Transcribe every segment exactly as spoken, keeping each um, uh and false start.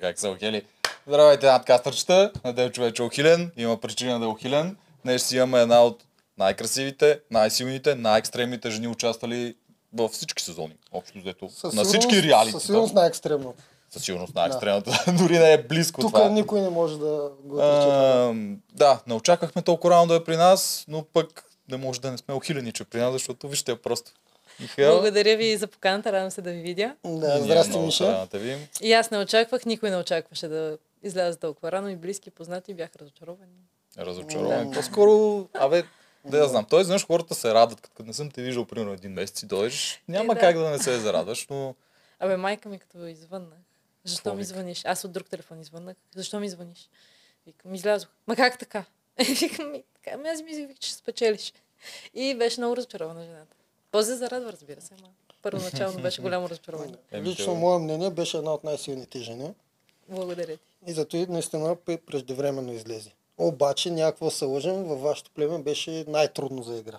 Как са охили? Здравейте, надкастърчета. Надея човек е охилен. Има причина да е охилен. Днес си имаме една от най-красивите, най-силните, най-екстремните жени, участвали във всички сезони. Общо взето. На всички реалити. Със сигурност най-екстремно. Със сигурност най-екстремната. Да. Дори не е близко. Тук това. Тук никой не може да го отрече. Да, не очаквахме толкова рано да е при нас, но пък не може да не сме охилени, че при нас, защото вижте просто. Михаела. Благодаря ви за поканата, радвам се да ви видя. Да, здрасти, Миша. И аз не очаквах, никой не очакваше да изляза толкова рано и близки, познати, бях разочаровани. Разочаровани. По-скоро, абе, да я знам. Той, знаеш, хората се радват, като не съм те виждал, примерно един месец и дойдеш. Няма да. Как да не се зарадваш, но... Абе, майка ми като извъннах. Защо Фобик. Ми звъниш? Аз от друг телефон извъннах. Защо ми звъниш? Викам, излязох. Ма как така? Викам, така, аз мислих, че спечелиш. И беше много разочарована жената. После зарадва, разбира се, ама първоначално беше голямо разочарование. Лично мое мнение, беше една от най-силните жени. Благодаря ти. И зато и наистина преждевременно излезе. Обаче, някакво се лъжим, във вашето племе беше най-трудно за игра.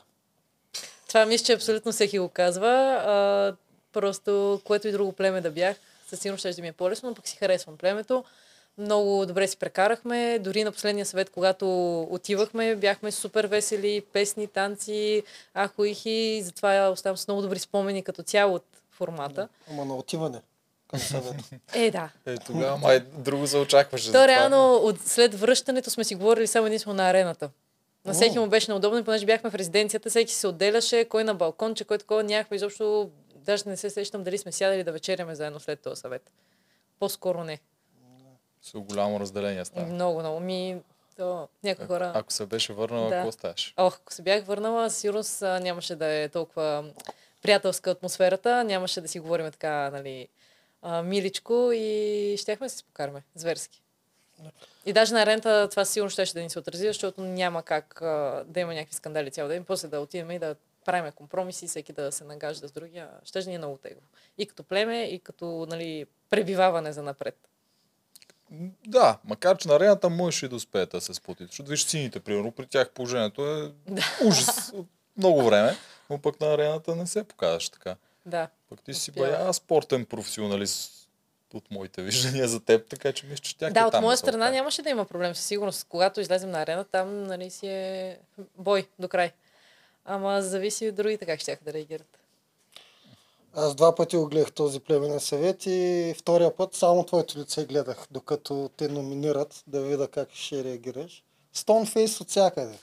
Това мисля, че абсолютно всеки го казва. А, просто, което и друго племе да бях, със сигурност ще ми е по-лесно, но пък си харесвам племето. Много добре си прекарахме. Дори на последния съвет, когато отивахме, бяхме супер весели, песни, танци, ахуихи. Затова оставам с много добри спомени като цяло от формата. Ама на отиване към съвета. Е, да. Е, тогава май друго се очакваше. То реално от след връщането сме си говорили само единствено на арената. На всеки му беше неудобно, и понеже бяхме в резиденцията, всеки се отделяше, кой на балконче, кой такова, нямахме изобщо, даже не се сещам дали сме сядали да вечеряме заедно след този съвет. По-скоро не. С голямо разделение става. Много, много. Ми, то, някои хора... А, ако се беше върнала, да. Какво ставаш? Ох, ако се бях върнала, сигурност нямаше да е толкова приятелска атмосферата, нямаше да си говорим така, нали, а, миличко и щяхме да се спокараме, зверски. И даже на рента това сигурно ще да ни се отрази, защото няма как а, да има някакви скандали цял ден, после да отидем и да правим компромиси, всеки да се нагажда с другия. Ще ни е много тегло. И като племе, и като, нали, пребиваване за напред. Да, макар че на арената можеш и да успеете да се спутите. Защото виж сините, примерно, при тях положението е ужас от много време, но пък на арената не се показваш така. Да. Пък ти си бая спортен професионалист от моите виждания за теб, така че мисля, че тях. Да, от моя страна нямаше да има проблем със сигурност. Когато излезем на арена, там, нали, си е бой до край. Ама зависи от другите как ще да реагират. Аз два пъти го гледах този племенен съвет и втория път само твоето лице гледах, докато те номинират, да видя как ще реагираш. Стоунфейс от всякъде.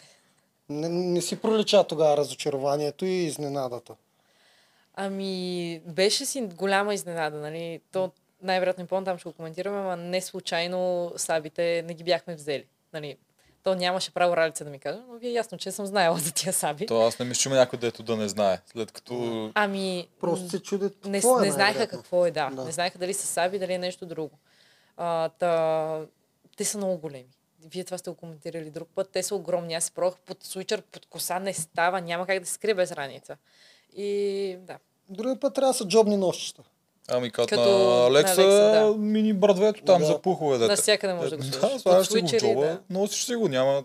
Не, не си пролича тогава разочарованието и изненадата. Ами, беше си голяма изненада, нали? То най-вероятно и по-натам ще го коментираме, ама не случайно сабите не ги бяхме взели, нали? То нямаше право Ралица да ми каже, но вие ясно, че съм знаела за тия саби. То аз не мисля, че има някой, дето да не знае, след като... Ами... Просто се чудят, не, е, не знаеха какво е, да. да. Не знаеха дали са саби, дали е нещо друго. А, та... Те са много големи. Вие това сте го коментирали друг път. Те са огромни. Аз си пробвах под свичър, под коса не става, няма как да се скрие без раница. И да. Други път трябва да са джобни нощчета. Ами като, като на Алекса, на Алекса да. Мини брадвето там да. За пухове дете. Навсякъде може да го слушаш. Да, това си го чува, да. Носиш си го, няма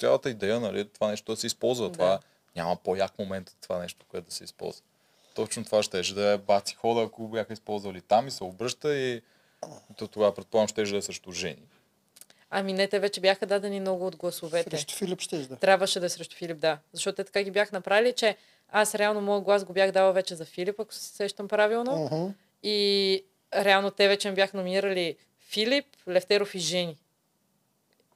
цялата идея, нали, това нещо да се използва. Да. Това няма по-як момент от това нещо, което да се използва. Точно това ще е, да е баци хода, ако бяха използвали там и се обръща и то тогава предполагам ще е да е също Жени. Ами не, те вече бяха дадени много от гласовете. Срещу Филип ще изда. Трябваше да е срещу Филип, да. Защото те така ги бях направили, че аз реално моя глас го бях дала вече за Филип, ако се сещам правилно. Uh-huh. И реално те вече ми бяха номинирали Филип, Левтеров и Жени.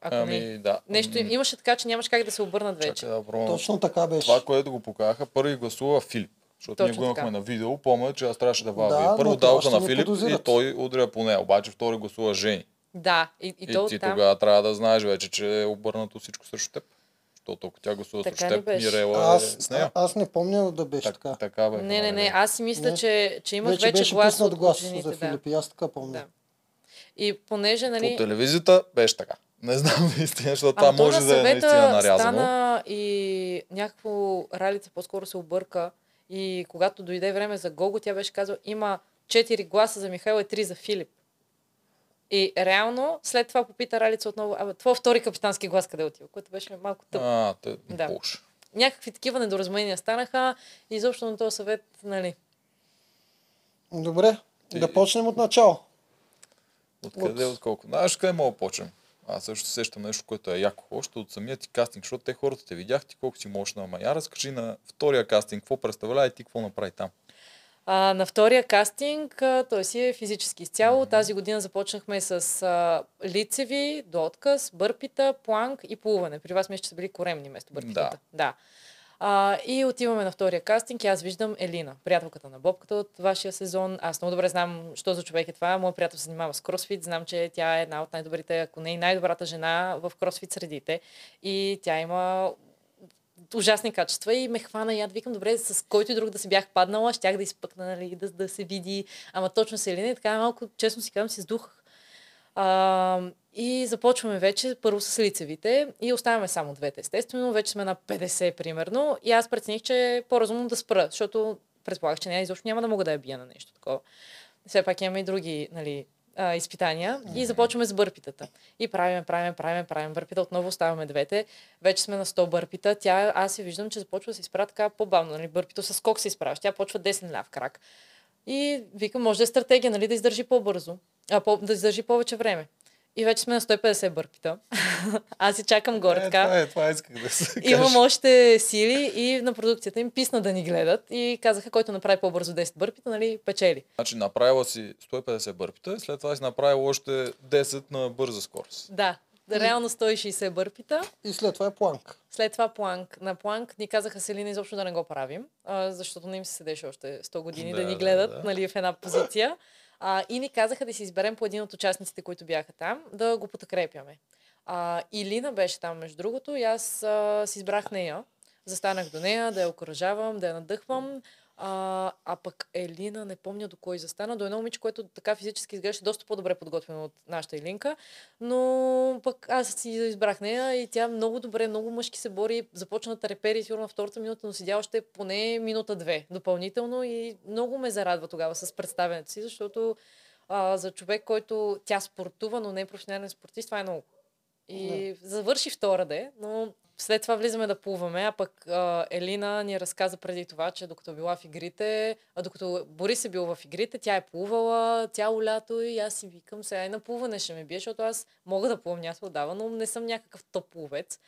Ако ами, не... да. Нещо имаше така, че нямаш как да се обърнат вече. Чакай, да, бро, точно така беше. Това, което го покаха, първи гласува Филип. Защото точно ние го имахме на видео, помня, че аз трябваше да бавя. Да, първо даваха на Филип подозират. И той удря по нея. Обаче втори гласува Жени. Да, и, и, и то ти там... тогава трябва да знаеш вече, че е обърнато всичко срещу теб. Защото ако тя гласува срещу теб, Мирела е с нея. Аз не помня да беше так, така. така бе, не, не, не. Аз си мисля, не. че, че имах вече, вече глас от глас жените. За Филип, да. Аз така помня. Да. И понеже, нали... По телевизията беше така. Не знам наистина, защото там може да е наистина нарязано. Стана и някакво Ралица по-скоро се обърка. И когато дойде време за Гого, тя беше казала, има четири гласа за Михаела и три за Филип. И реално, след това попита Ралица отново, абе, твой втори капитански глас къде отива, което беше малко тъп. А, те, да. Бош. Някакви такива недоразумения станаха и изобщо на този съвет, нали. Добре, ти... да почнем от начало. Откъде, от... отколко? Знаеш къде мога да почнем? Аз също сещам нещо, което е яко. Още от самия ти кастинг, защото те хората те видях, ти колко си можеш на Мая. Разкажи на втория кастинг, какво представлява и ти какво направи там? А, на втория кастинг той си е физически изцяло. Mm-hmm. Тази година започнахме с а, лицеви, до отказ, бърпита, планк и плуване. При вас мисля, че са били коремни вместо бърпитата. Да. Да. А, и отиваме на втория кастинг и аз виждам Елина, приятелката на Бобката от вашия сезон. Аз много добре знам, що за човек е това. Моя приятел се занимава с кросфит. Знам, че тя е една от най-добрите, ако не и най-добрата жена в кросфит средите. И тя има ужасни качества и ме хвана и аз викам, добре, с който и друг да се бях паднала, щях да изпъкна, нали, да, да се види. Ама точно с Елина и така малко, честно си казвам, си сдухах. А, и започваме вече първо с лицевите и оставяме само двете. Естествено, вече сме на петдесет примерно и аз прецених, че е по-разумно да спра, защото предполагах, че не, изобщо няма да мога да я бия на нещо такова. Все пак имаме и други, нали, а, изпитания. Mm-hmm. И започваме с бърпитата. И правиме, правиме, правиме, правим бърпита, отново оставяме двете. Вече сме на сто бърпита. Тя, аз я виждам, че започва да се изправя така по-бавно. Нали, бърпито с скок се изправя. Тя почва десен ляв крак. И викам, може да е стратегия, нали, да издържи по-бързо, а, по- да издържи повече време. И вече сме на сто и петдесет бърпита. Аз си чакам горе така. Е, това е, това исках да се кажа. Имам още сили и на продукцията им писна да ни гледат и казаха, който направи по-бързо десет бърпита, нали, печели. Значи направила си сто и петдесет бърпита и след това си направила още десет на бърза скорост. Да. Реално сто и шейсет бърпита. И след това е планк. След това планк. На планк ни казаха Селина изобщо да не го правим, защото не им се седеше още сто години да, да ни гледат, да, да, нали, в една позиция. А, и ни казаха да си изберем по един от участниците, които бяха там, да го подкрепяме. А, Илина беше там, между другото, и аз а, си избрах нея. Застанах до нея, да я окоръжавам, да я надъхвам. А, а пък Елина, не помня до кой застана, до едно момиче, което така физически изглеждаше доста по-добре подготвено от нашата Илинка, но пък аз си избрах нея и тя много добре, много мъжки се бори, започна да трепери сигурно на втората минута, но седя още поне минута-две допълнително и много ме зарадва тогава с представенето си, защото а, за човек, който тя спортува, но не е професионален спортист, това е много. И да, завърши втора де, но... След това влизаме да плуваме, а пък а, Елина ни разказа преди това, че докато била в игрите, а докато Борис е бил в игрите, тя е плувала цяло лято и аз си викам, сега и на плуване ще ме бие, защото аз мога да плувам, аз отдава, но не съм някакъв топ плувец.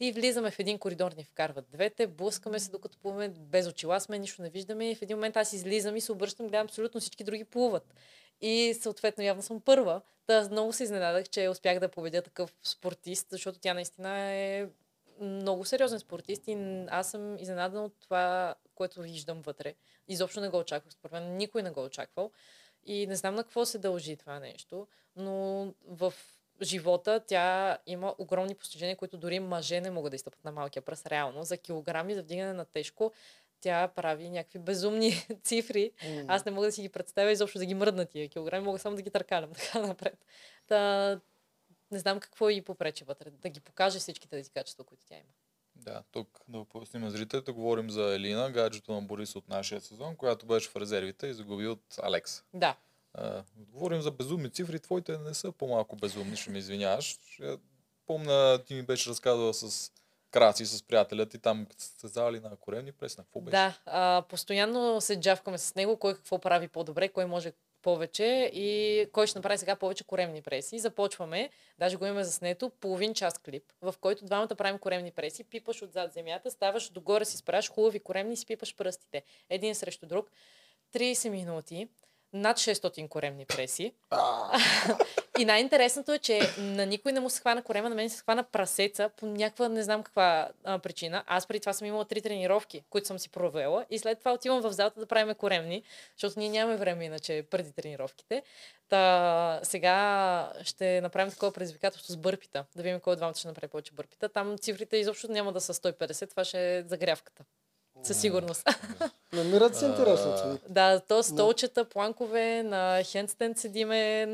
И влизаме в един коридор, ни вкарват двете, блъскаме се докато плуваме, без очила сме, нищо не виждаме и в един момент аз излизам и се обръщам, гледам, абсолютно всички други плуват. И съответно явно съм първа. Та много се изненадах, че успях да победя такъв спортист, защото тя наистина е много сериозен спортист и аз съм изненадан от това, което виждам вътре. Изобщо не го очаквах, според мен никой не го очаквал. И не знам на какво се дължи това нещо, но в живота тя има огромни постижения, които дори мъже не могат да изтъпат на малкия пръст. Реално, за килограми, за вдигане на тежко, тя прави някакви безумни цифри. Mm. Аз не мога да си ги представя изобщо да ги мръдна тия килограми, мога само да ги търкалям така напред. Та... Не знам какво и попречи вътре, да ги покаже всички тези качества, които тя има. Да, тук да поясним на зрителите, говорим за Елина, гаджето на Борис от нашия сезон, която беше в резервите и загуби от Алекс. Да. А, говорим за безумни цифри, твоите не са по-малко безумни, ще ми извиняваш. Я помня, ти ми беше разказвала с Краси, с приятелят и там се зали на коремни пресна. Какво беше? Да, а, постоянно се джавкаме с него, кой какво прави по-добре, кой може повече и кой ще направи сега повече коремни преси. Започваме, даже го имаме заснето, половин час клип, в който двамата правим коремни преси, пипаш отзад земята, ставаш догоре, си спраш хубави коремни и си пипаш пръстите. Един срещу друг. трийсет минути, над шестстотин коремни преси. И най-интересното е, че на никой не му се хвана корема, на мен се хвана прасеца по някаква не знам каква а, причина. Аз преди това съм имала три тренировки, които съм си провела и след това отивам в залата да правим коремни, защото ние нямаме време иначе преди тренировките. Та сега ще направим такова предизвикателство с бърпита, да видим кой от двамата ще направи повече бърпита. Там цифрите изобщо няма да са сто и петдесет, това ще е загрявката. Със сигурност. Намират се интересно цени. Да, то столчета, планкове, на хендстенд седиме,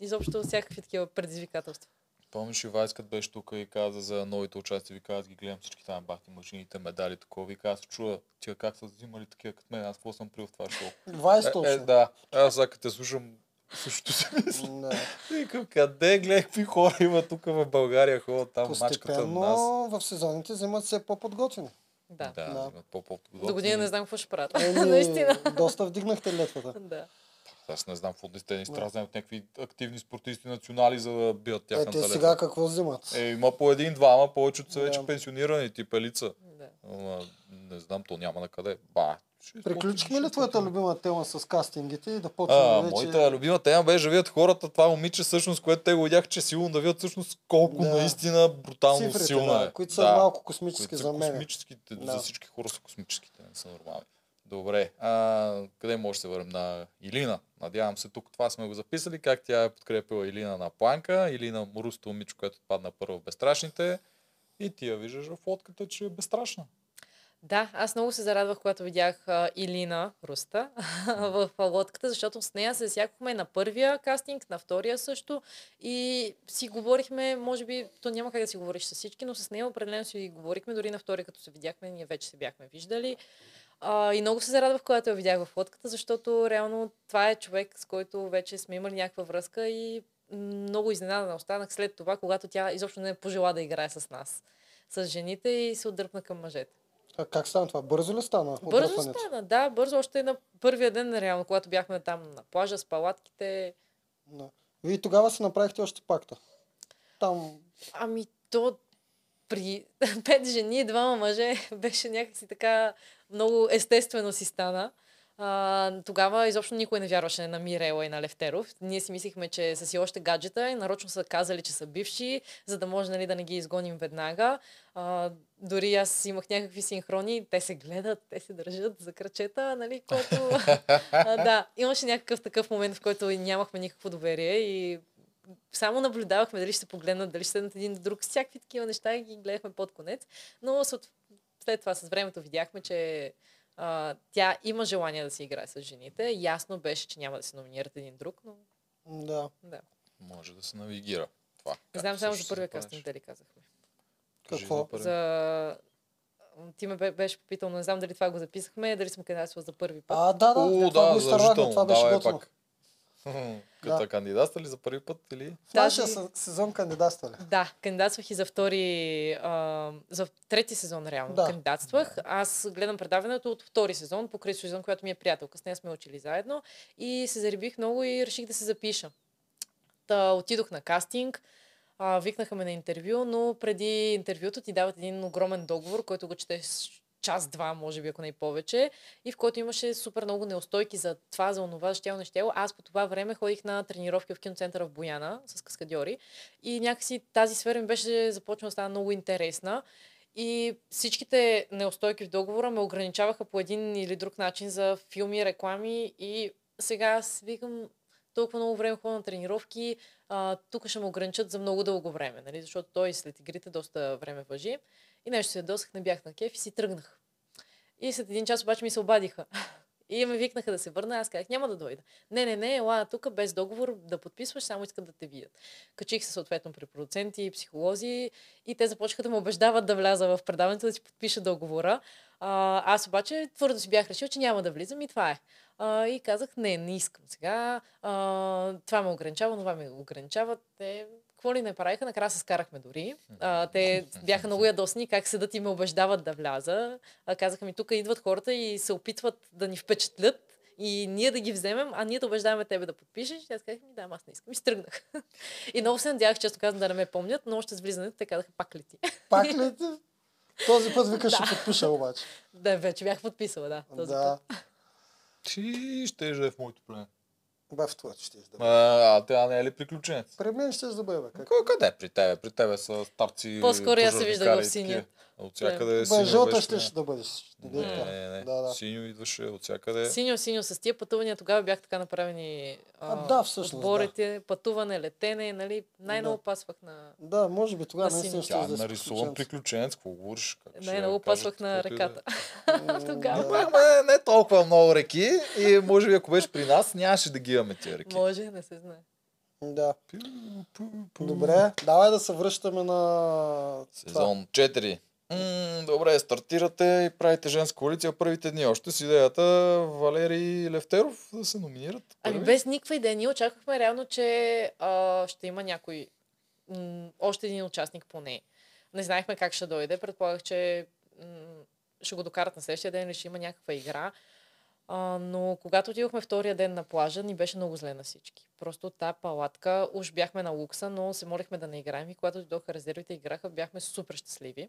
изобщо всякакви такива предизвикателства. Помниш и Вайскът беше тук и каза за новите участия, ви каза, ги гледам всички там бахти, мъжините, медали, такова. Ви каза, чува, тия как са взимали такива като мен, аз какво съм прил в това шоу. Вайс точно. Е, е, да, аз сега като те слушам, същото си мисля. No. Викам, къде гледах, какви хора има тук в България, ходят там мачката на нас. Постепенно в сезоните взимат все по-подготвени. Да, да, да. По-подготвени. До година не знам какво ще правят. Наистина. Доста вдигнахте летвата. Да. Аз не знам какво да сте изтразнени от някакви активни спортисти национали, за да бият тях е, на телефон. Те сега какво взимат? Е, има по един-два, ама повечето са вече да. пенсионирани, тип Елица. Да. Ама, не знам, то няма на къде. Ба, приключихме ли твоята любима тема с кастингите и да почнем вече? Моята любима тема беше да видят хората, това момиче, всъщност, което те го видях, че силно да видят всъщност колко да. наистина брутално цифрите, силна да, е. Които са да. малко космически които за мен. Космическите, да. За всички хора са космическите, не са нормални. Добре, а, къде може да се върнем на Елина? Надявам се, тук това сме го записали, как тя е подкрепила Елина на планка, Елина Морусто момиче, което падна първо в безстрашните и ти я виждаш в лодката, че е безстрашна. Да, аз много се зарадвах, когато видях Елина Руста в лодката, защото с нея се засякохме на първия кастинг, на втория също и си говорихме, може би, то няма как да си говориш с всички, но с нея определено си говорихме, дори на втория, като се видяхме, ние вече се бяхме виждали. Uh, и много се зарадвах, когато я видях в лодката, защото реално това е човек, с който вече сме имали някаква връзка и много изненадана останах след това, когато тя изобщо не пожела да играе с нас, с жените и се отдръпна към мъжете. А как стана това? Бързо ли стана? Бързо стана, да, бързо. Още на първия ден, реално, когато бяхме там на плажа с палатките. Да. Вие тогава си направихте още пакта? Там... Ами то... При пет жени и двама мъже беше някакси така много естествено си стана. А, тогава изобщо никой не вярваше на Мирела и на Левтеров. Ние си мислихме, че са си още гаджета и нарочно са казали, че са бивши, за да може нали, да не ги изгоним веднага. А, дори аз имах някакви синхрони, те се гледат, те се държат за кръчета, нали, което... а, да, имаше някакъв такъв момент, в който нямахме никакво доверие и... Само наблюдавахме дали ще се погледнат, дали ще седнат един друг, всякакви такива неща и ги гледахме под конец. Но след това с времето видяхме, че а, тя има желание да се играе с жените. Ясно беше, че няма да се номинират един друг, но... Да. да. Може да се навигира това. Не знам само за първия кастинг, дали казахме. Какво? За... Ти ме беше попитал, не знам дали това го записахме, дали сме кандидатствали за първи път. А, да, да. О, това да, задължително. Това беше давай готово. Пак. Като да. кандидатствали за първи път или? В нашия тази... сезон кандидатствали. Да, кандидатствах и за втори, а, за трети сезон реално да. кандидатствах. Да. Аз гледам предаването от втори сезон, по Крисо сезон, която ми е приятелка. С нея сме учили заедно и се зарибих много и реших да се запиша. Та, отидох на кастинг, а, викнаха ме на интервю, но преди интервюто ти дават един огромен договор, който го четеш час-два, може би, ако не и повече, и в който имаше супер много неустойки за това, за онова, щело, нещело. Аз по това време ходих на тренировки в киноцентъра в Бояна с каскадьори и някакси тази сфера ми беше започнала да стана много интересна и всичките неустойки в договора ме ограничаваха по един или друг начин за филми, реклами и сега аз викам толкова много време ходя на тренировки, а, тук ще ме ограничат за много дълго време, нали? Защото той след игрите доста време важи. И нещо се ядосах, не бях на кеф и си тръгнах. И след един час обаче ми се обадиха. И ме викнаха да се върна, аз казах, няма да дойда. Не, не, не, ела тук без договор да подписваш, само искат да те видят. Качих се съответно при продуценти и психолози и те започнаха да ме убеждават да вляза в предаването, да си подпиша договора. А, аз обаче твърдо си бях решил, че няма да влизам и това е. А, и казах, не, не искам сега. А, това ме ограничава, това ме ограничава. Те... Какво ли не правиха, накрая се скарахме дори. А, те бяха много ядосни, как седат и ме убеждават да вляза. А, казаха ми, тук идват хората и се опитват да ни впечатлят и ние да ги вземем, а ние да убеждаваме тебе да подпишеш. И аз казах ми, да, аз не искам. И стръгнах. И много се надявах, честно казвам, да не ме помнят, но още с влизането те казаха, пак лети. Пак лети? Този път викаш, ще подпиша обаче. Да, вече бях подписала, да. Този да. Път. Ти ще жив в моето племе. Бе в това, че ще издъбе. А, а тя не е ли приключенец? При мен ще издъбе, бе. Как? Къде при тебе? При тебе са старци... По-скоро я се виждах в синя. От всякъде е синьо. Бе, жълта ще ще да бъдеш. Не, не, не. Да, да. Синьо идваше от всякъде. Синьо, синьо. С тия пътувания тогава бях така направени а, а, да, всъщност, отборите, да. Пътуване, летене, нали? Най-много да. пасвах на... Да, може би тогава не синьо. Тя нарисувам приключенец, какво говориш? Най-много пасвах на реката. Тогава. Не толкова много реки и може би ако беше при нас, нямаше да ги имаме тия реки. Може, не се знае. Да. Добре, давай да се връщаме на... Сезон четири. Добре, стартирате и правите женска коалиция първите дни. Още с идеята Валери и Левтеров да се номинират. Първи. Ами без никаква идея. Ние очаквахме реално, че а, ще има някой м- още един участник поне. Не знаехме как ще дойде. Предполагах, че м- ще го докарат на следващия ден или ще има някаква игра. А, но когато отидохме втория ден на плажа, ни беше много зле на всички. Просто тая палатка, уж бяхме на лукса, но се молихме да не играем и когато дойдоха резервите и играха, бяхме супер щастливи.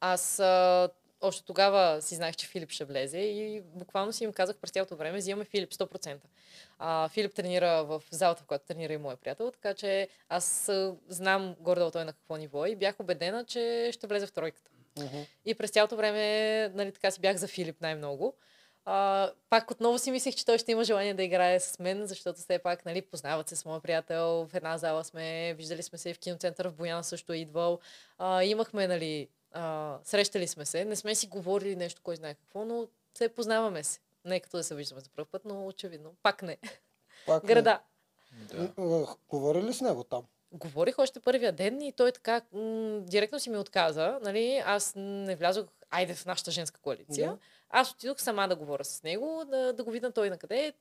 Аз а, още тогава си знаех, че Филип ще влезе и буквално си им казах през цялото време, взимаме Филип сто процента. А, Филип тренира в залата, в която тренира и моя приятел, така че аз знам горе-долу той на какво ниво и бях убедена, че ще влезе в тройката. Uh-huh. И през цялото време, нали, така си бях за Филип най-много. Uh, пак отново си мислех, че той ще има желание да играе с мен, защото все пак, нали, познават се с моя приятел, в една зала сме, виждали сме се в киноцентъра, в Бояна също е идвал. Uh, имахме, нали, uh, срещали сме се, не сме си говорили нещо, кой знае какво, но все познаваме се. Не като да се виждаме за пръв път, но очевидно. Пак не. Пак не. Града. Да. Говори ли с него там? Говорих още първия ден и той така м- директно си ми отказа. Нали? Аз не влязох, айде в нашата женска коалиция. Yeah. Аз отидох сама да говоря с него, да, да го видя той накъде.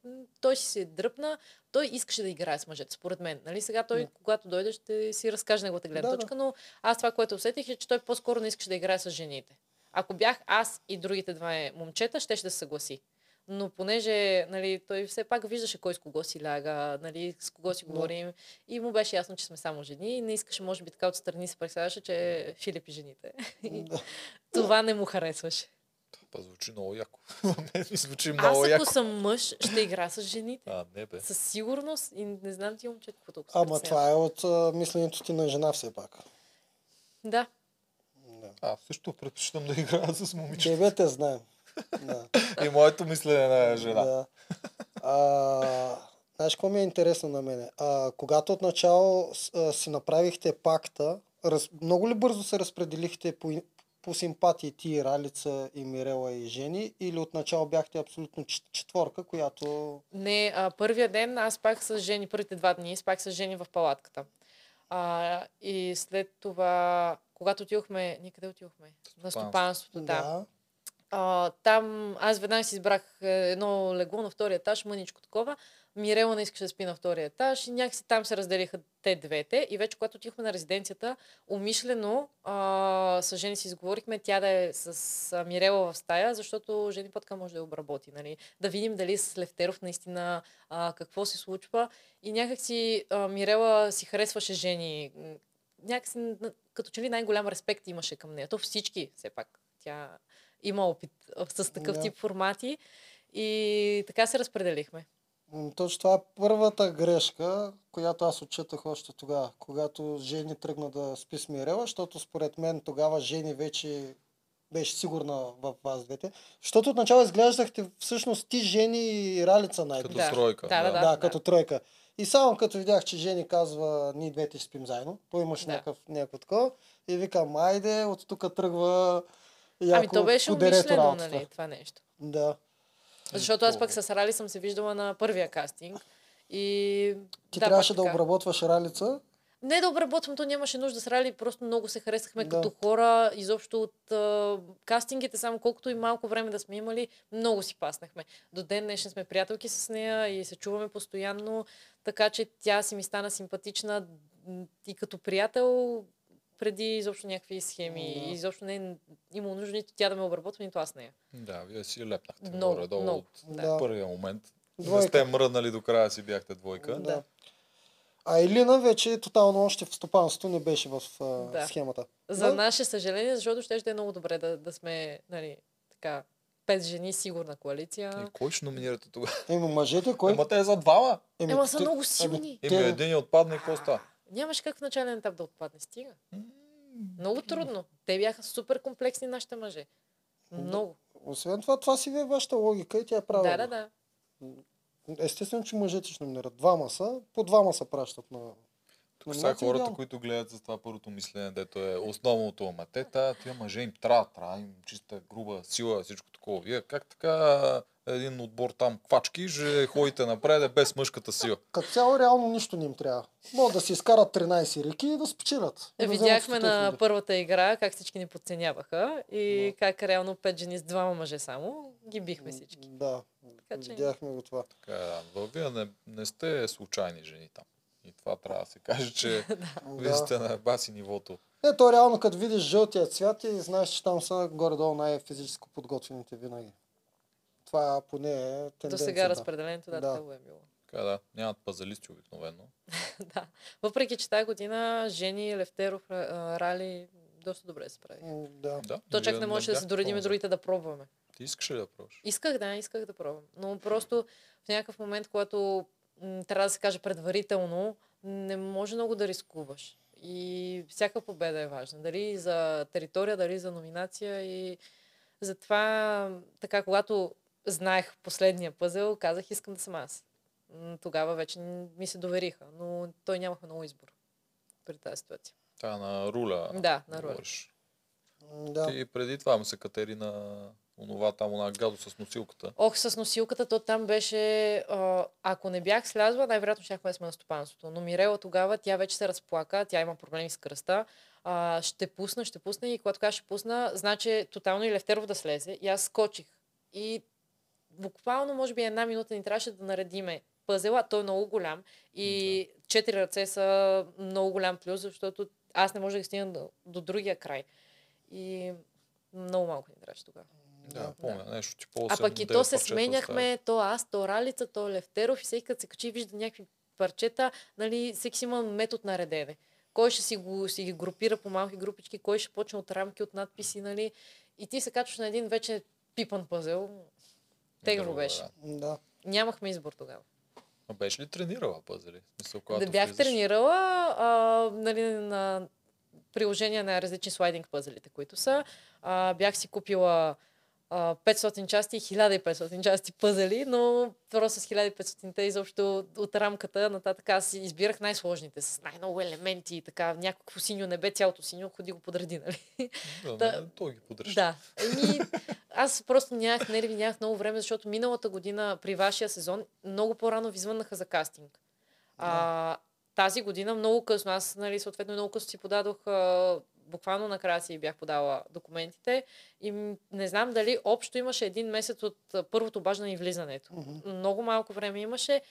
Той си се дръпна. Той искаше да играе с мъжете, според мен. Нали? Сега той, yeah. когато дойде, ще си разкаже неговата гледна да, точка, но аз това, което усетих е, че той по-скоро не искаше да играе с жените. Ако бях аз и другите два момчета, щеше да се съгласи. Но понеже, нали, той все пак виждаше кой с кого си ляга, нали, с кого си говорим. И му беше ясно, че сме само жени. И не искаше, може би така отстрани се представяше, че Филип и жените. Да. Това не му харесваше. Това звучи много яко. звучи много Аз ако яко. съм мъж, ще игра с жените. А, не бе. Със сигурност. И не знам ти момчета какво толкова. Ама това е от а, мисленето ти на жена все пак. Да. да. А също предпочитам да играя с момичета. Тебе те знаем. Да. И моето мислене на жена. Да. А, знаеш, какво ми е интересно на мене? А, когато отначало а, си направихте пакта, раз, много ли бързо се разпределихте по, по симпатии ти и Ралица и Мирела и Жени? Или отначало бяхте абсолютно четворка, която... Не, а, първия ден аз пак с Жени, първите два дни, аз пак с Жени в палатката. А, и след това, когато отивахме, никъде отивахме? На стопанството, да. да. А, там аз веднага си избрах едно легло на втория етаж, мъничко такова. Мирела не искаше да спи на втория етаж и някакси там се разделиха те двете. И вече когато отихме на резиденцията, умишлено а, с Жени си изговорихме тя да е с Мирела в стая, защото Жени пътка може да я обработи. Нали? Да видим дали с Левтеров наистина а, какво се случва. И някакси а, Мирела си харесваше Жени. Някакси като че ли най-голям респект имаше към нея. То всички все пак. Тя... Има опит с такъв yeah. тип формати и така се разпределихме. Точно това е първата грешка, която аз отчетах още тогава, когато Жени тръгна да спи с Мирела, защото според мен тогава Жени вече беше сигурна в вас двете. Защото отначало изглеждахте всъщност ти, Жени и Ралица най-добре. Като да. тройка. Да, да, да, да, да, като тройка. И само като видях, че Жени казва, ние двете ще спим заедно, той имаш да. някакъв, някакъв такова и викам, айде, от тук тръгва... Яко, ами то беше умишлено, нали, това нещо. Да. Защото аз пък с Рали съм се виждала на първия кастинг. И... Ти да, трябваше да обработваш Ралица? Не да обработвам, то нямаше нужда с Рали, просто много се харесахме да. като хора, изобщо от а, кастингите, само колкото и малко време да сме имали, много си паснахме. До ден днешен сме приятелки с нея и се чуваме постоянно, така че тя си ми стана симпатична и като приятел... преди изобщо някакви схеми и да. изобщо не е имало нужда нито тя да ме обработва, нито аз нея. Да, вие си лепнахте горе-долу от да. първия момент. Двойка. Не сте мръднали до края, си бяхте двойка. Да. А Елина вече тотално още в стопанството не беше в да. схемата. За Но... наше съжаление, защото ще е много добре да, да сме, нали, така, пет жени, сигурна коалиция. И кой ще номинирате тогава? Ема мъжете, кой? Ема те е за двама. Ема, Ема са те... много силни. Еми един отпадне и коста. Нямаш как в начален етап да отпадне, стига. Много трудно. Те бяха супер комплексни нашите мъже. Много. Освен това, това си е вашата логика и тя е правилна. Да, да, да. Естествено, че мъжете ще номинират. Двама са, по двама са пращат на... Тук са хората, идеално. които гледат за това първото мислене, дето е основното. Ама те, тия мъже им трябва, трябва им чиста, груба сила, всичко такова. Вие как така... един отбор там квачки, ще ходите напред без мъжката сила. Като цяло реално нищо не им трябва. Могат да си изкарат тринайсет реки и да спечелят. Е, да видяхме на първата игра как всички ни подценяваха и да. как реално пет жени с двама мъже само ги бихме всички. Да, така, че... видяхме го това. Така, вие не, не сте случайни жени там. И това трябва да се каже, че вие сте на баси нивото. Е, то реално като видиш жълтия цвят и знаеш, че там са горе-долу най-физическо подготвените винаги. Това поне е тенденцията. До сега разпределението да, да. Това е било. Така да, нямат пазалисти обикновено. Да. Въпреки, че тази година Жени, Левтеров, Рали доста добре се прави. Да. Да. То чак не можеше да, да се доредиме другите да пробваме. Ти искаш ли да пробваш? Исках, да, исках да пробвам. Но просто в някакъв момент, когато м, трябва да се каже предварително, не може много да рискуваш. И всяка победа е важна. Дали за територия, дали за номинация. И затова, така, когато знаех последния пъзел, казах, искам да съм аз. Тогава вече ми се довериха, но той нямаха много избор при тази ситуация. Та на руля. Да, на руля. Да. Ти преди това му се катери на онова там, на гадо с носилката. Ох, с носилката, то там беше... А, ако не бях слязла, най-вероятно щяхме да сме на стопанството. Но Мирела тогава, тя вече се разплака, тя има проблеми с кръста. А, ще пусна, ще пусна и когато ще пусна, значи тотално и Левтеров да слезе. И аз скочих. И буквално, може би една минута ни трябваше да наредиме пъзела, той е много голям и да. Четири ръце са много голям плюс, защото аз не може да ги стигна до, до другия край. И много малко ни трябваше тогава. Да, помня, да. Нещо типа осем, а пък и то се сменяхме, то аз, то Ралица, то Левтеров и всеки като се качи вижда някакви парчета, нали, всеки си има метод на редене. Кой ще си, го, си ги групира по малки групички, кой ще почне от рамки, от надписи, нали. И ти се качваш на един вече пипан пъзел. Тегло беше. Да. Нямахме избор тогава. А беше ли тренирала пъзели? Да, бях влизаш? Тренирала а, нали, на приложения на различни слайдинг пъзелите, които са. А, бях си купила а, петстотин части и хиляда и петстотин части пъзели, но просто с хиляда и петстотинте изобщо от рамката нататък аз избирах най-сложните, с най-много елементи и така. Някакво синьо небе, цялото синьо, ходи го подреди, нали? Да, Та... не, той ги подрежда. Да. Еми, аз просто нямах нерви, нямах много време, защото миналата година при вашия сезон много по-рано ви звъннаха за кастинг. А, тази година много късно, аз нали, съответно много късно си подадох, а, буквално на Краси бях подала документите и не знам дали общо имаше един месец от първото обаждане и влизането. Mm-hmm. Много малко време имаше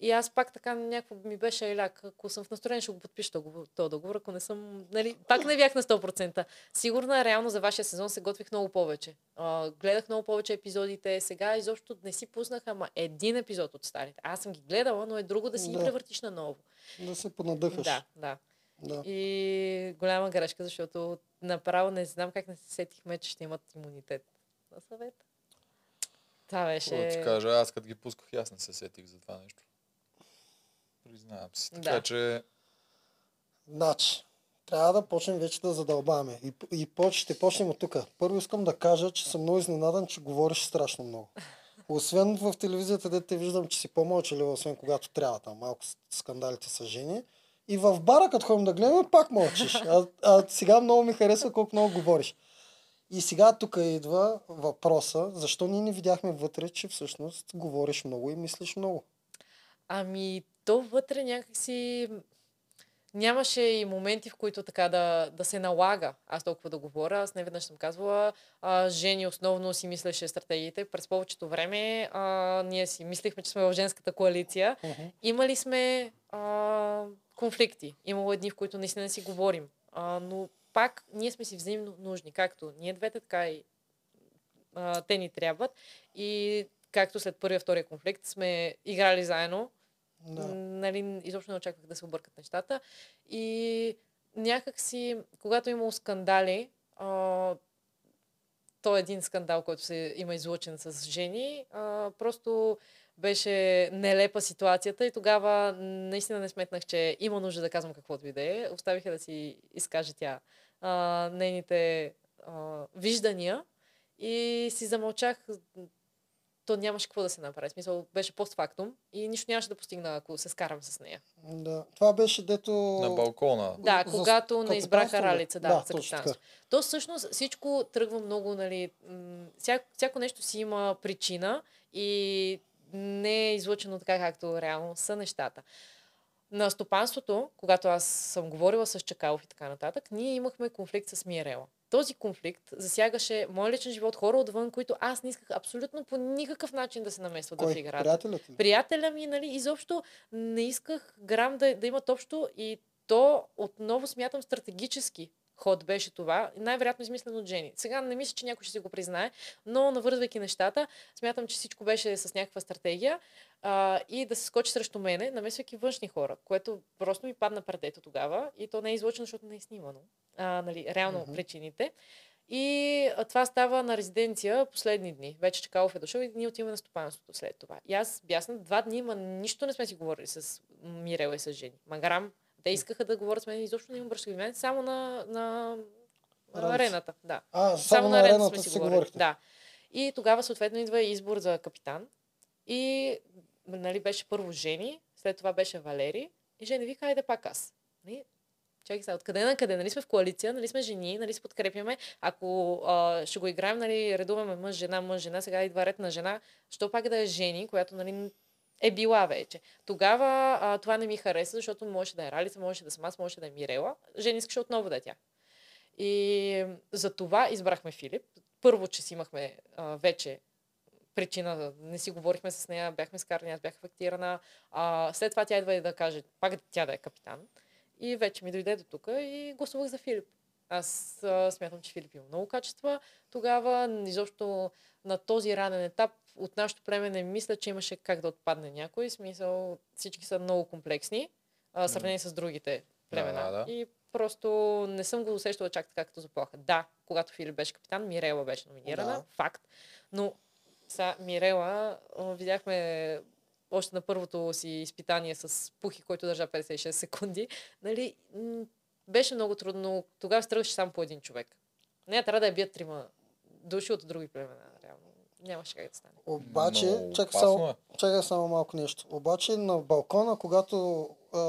и аз пак така някакво ми беше еляк. Ако съм в настроение, ще го подпиша този договор, ако не съм... Нали, пак не бях на сто процента. Сигурно, реално за вашия сезон се готвих много повече. А, гледах много повече епизодите. Сега изобщо не си пуснах, ама един епизод от старите. Аз съм ги гледала, но е друго да си да. Ги превъртиш на ново. Да се понадъхаш. Да, да. Да. И голяма грешка, защото направо не знам как не се сетихме, че ще имат имунитет на съвет. Това беше... Да ти кажа, аз като ги пусках, аз не се сетих за това нещо. Признавам си. Така да. Че... Значи, трябва да почнем вече да задълбаваме. И, и по- ще почнем от тук. Първо искам да кажа, че съм много изненадан, че говориш страшно много. Освен в телевизията, де те виждам, че си по-мълчалива, освен когато трябва там. Малко скандалите са Жени. И в бара, като ходим да гледаме, пак мълчиш. А, а сега много ми харесва колко много говориш. И сега тук идва въпроса, защо ние не видяхме вътре, че всъщност говориш много и мислиш много? Ами, то вътре някакси нямаше и моменти, в които така да, да се налага. Аз толкова да говоря. Аз неведнъж съм казвала, а, Жени основно си мислеше стратегиите. През повечето време а, ние си мислихме, че сме в женската коалиция. Uh-huh. Имали сме... А, конфликти. Имало едни, в които наистина не си говорим. А, но пак ние сме си взаимно нужни. Както ние двете, така и а, те ни трябват. И както след първия, втория конфликт сме играли заедно. Да. Нали, изобщо не очаквах да се объркат нещата. И някак си, когато имало скандали, а, то е един скандал, който се има излъчен с Жени, а, просто беше нелепа ситуацията и тогава наистина не сметнах, че има нужда да казвам каквото и да е. Оставиха да си изкаже тя а, нейните а, виждания и си замълчах. То нямаше какво да се направи. Смисъл, беше постфактум и нищо нямаше да постигна, ако се скарам с нея. Да. Това беше дето... На балкона. Да, когато за... не избраха Ралица. Да, да, за капитанство. То всъщност всичко тръгва много, нали... Всяко, всяко нещо си има причина и не е излъчено така, както реално са нещата. На стопанството, когато аз съм говорила с Чакалов и така нататък, ние имахме конфликт с Мирела. Този конфликт засягаше моя личен живот, хора отвън, които аз не исках абсолютно по никакъв начин да се намесват в играта. Приятелят ми? Приятеля ми, нали, изобщо не исках грам да, да имат общо и то отново смятам стратегически. ход беше това. Най-вероятно измислено от Жени. Сега не мисля, че някой ще си го признае, но навързвайки нещата, смятам, че всичко беше с някаква стратегия а, и да се скочи срещу мене, намесвайки външни хора, което просто ми падна предето тогава и то не е излъчено, защото не е снимано. А, нали, реално mm-hmm. причините. И това става на резиденция последни дни. Вече Чакалов е дошъл и ние отиваме на стопанството след това. И аз бясна, два дни, ма нищо не сме си говорили с Мирела и с Жени. Маграм, те искаха да говорят с мен, изобщо не им обръщах внимание, само на, на... арената. Да. А, само, само на арената, арената сме си говорили. Да. И тогава съответно идва избор за капитан. И нали, беше първо Жени, след това беше Валери. И Жени вика, айде пак аз. Чакай сега, откъде на къде? Нали сме в коалиция, нали сме жени, нали се подкрепяме. Ако а, ще го играем, нали редуваме мъж, жена, мъж, жена, сега идва ред на жена, що пак да е Жени, която нали, е била вече. Тогава а, това не ми хареса, защото можеше да е Ралица, можеше да съм аз, можеше да е Мирела. Жени искаше отново да е тя. И за това избрахме Филип. Първо, че си имахме а, вече причина, не си говорихме с нея, бяхме скарани, аз бях фактирана. А, след това тя идва и да каже, пак тя да е капитан. И вече ми дойде до тук и гласувах за Филип. Аз а, смятам, че Филип има много качества. Тогава, изобщо на този ранен етап, от нашото племе не мисля, че имаше как да отпадне някой. Смисъл, всички са много комплексни, а, сравнени mm. с другите племена. Да, да, да. И просто не съм го усещала чак така като заплаха. Да, когато Филип беше капитан, Мирела беше номинирана, да. Факт. Но сега Мирела, видяхме... още на първото си изпитание с Пухи, който държа петдесет и шест секунди, нали, беше много трудно. Тогава се тръгваше само по един човек. Не, трябва да я бият трима души от други племена. Реално. Нямаше как да стане. Обаче, чакай само, чакай само малко нещо. Обаче на балкона, когато а,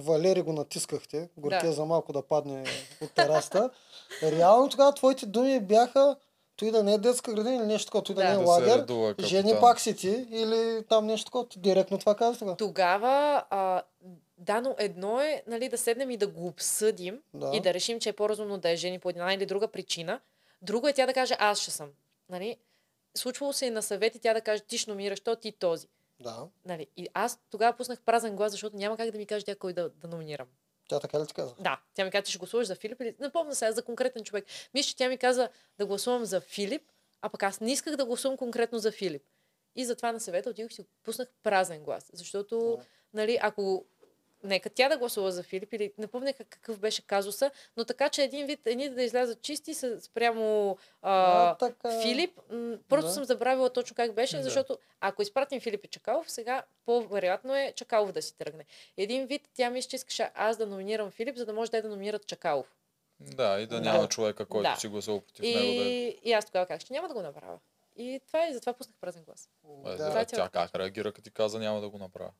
Валери го натискахте, горкия да. За малко да падне от тераста, реално тогава твоите думи бяха той да не е детска градина или нещо такова, той да, да не е да лагер, редува, Жени пак си ти или там нещо такова, директно това каза тогава. Тогава, а, да, но едно е нали, да седнем и да го обсъдим да. И да решим, че е по-разумно да е Жени по една или друга причина. Друго е тя да каже, аз ще съм. Нали? Случвало се и на съвет и тя да каже, ти ще номираш, то ти този. Да. Нали? И аз тогава пуснах празен глас, защото няма как да ми каже тя кой да, да номинирам. Тя така ли ти каза? Да. Тя ми каза, ти ще гласуваш за Филип. Или... Напомня сега за конкретен човек. Мисля, че тя ми каза да гласувам за Филип, а пък аз не исках да гласувам конкретно за Филип. И затова на съвета отидох и си пуснах празен глас. Защото, yeah. нали, ако... Нека тя да гласува за Филип или напомня какъв беше казуса, но така, че един вид, едни да излязат чисти спрямо а, да, Филип. Просто да. Съм забравила точно как беше, да. Защото ако изпратим Филип и Чакалов, сега по-вероятно е Чакалов да си тръгне. Един вид тя ми ще искаше аз да номинирам Филип, за да може да, да номинират Чакалов. Да, и да няма да. Човека, който да. Си гласува против и... него. Да... И аз тогава как ще няма да го направя. И това е, затова пуснах празен глас. Да. Да, тя, тя как реагира, като ти каза няма да го направя?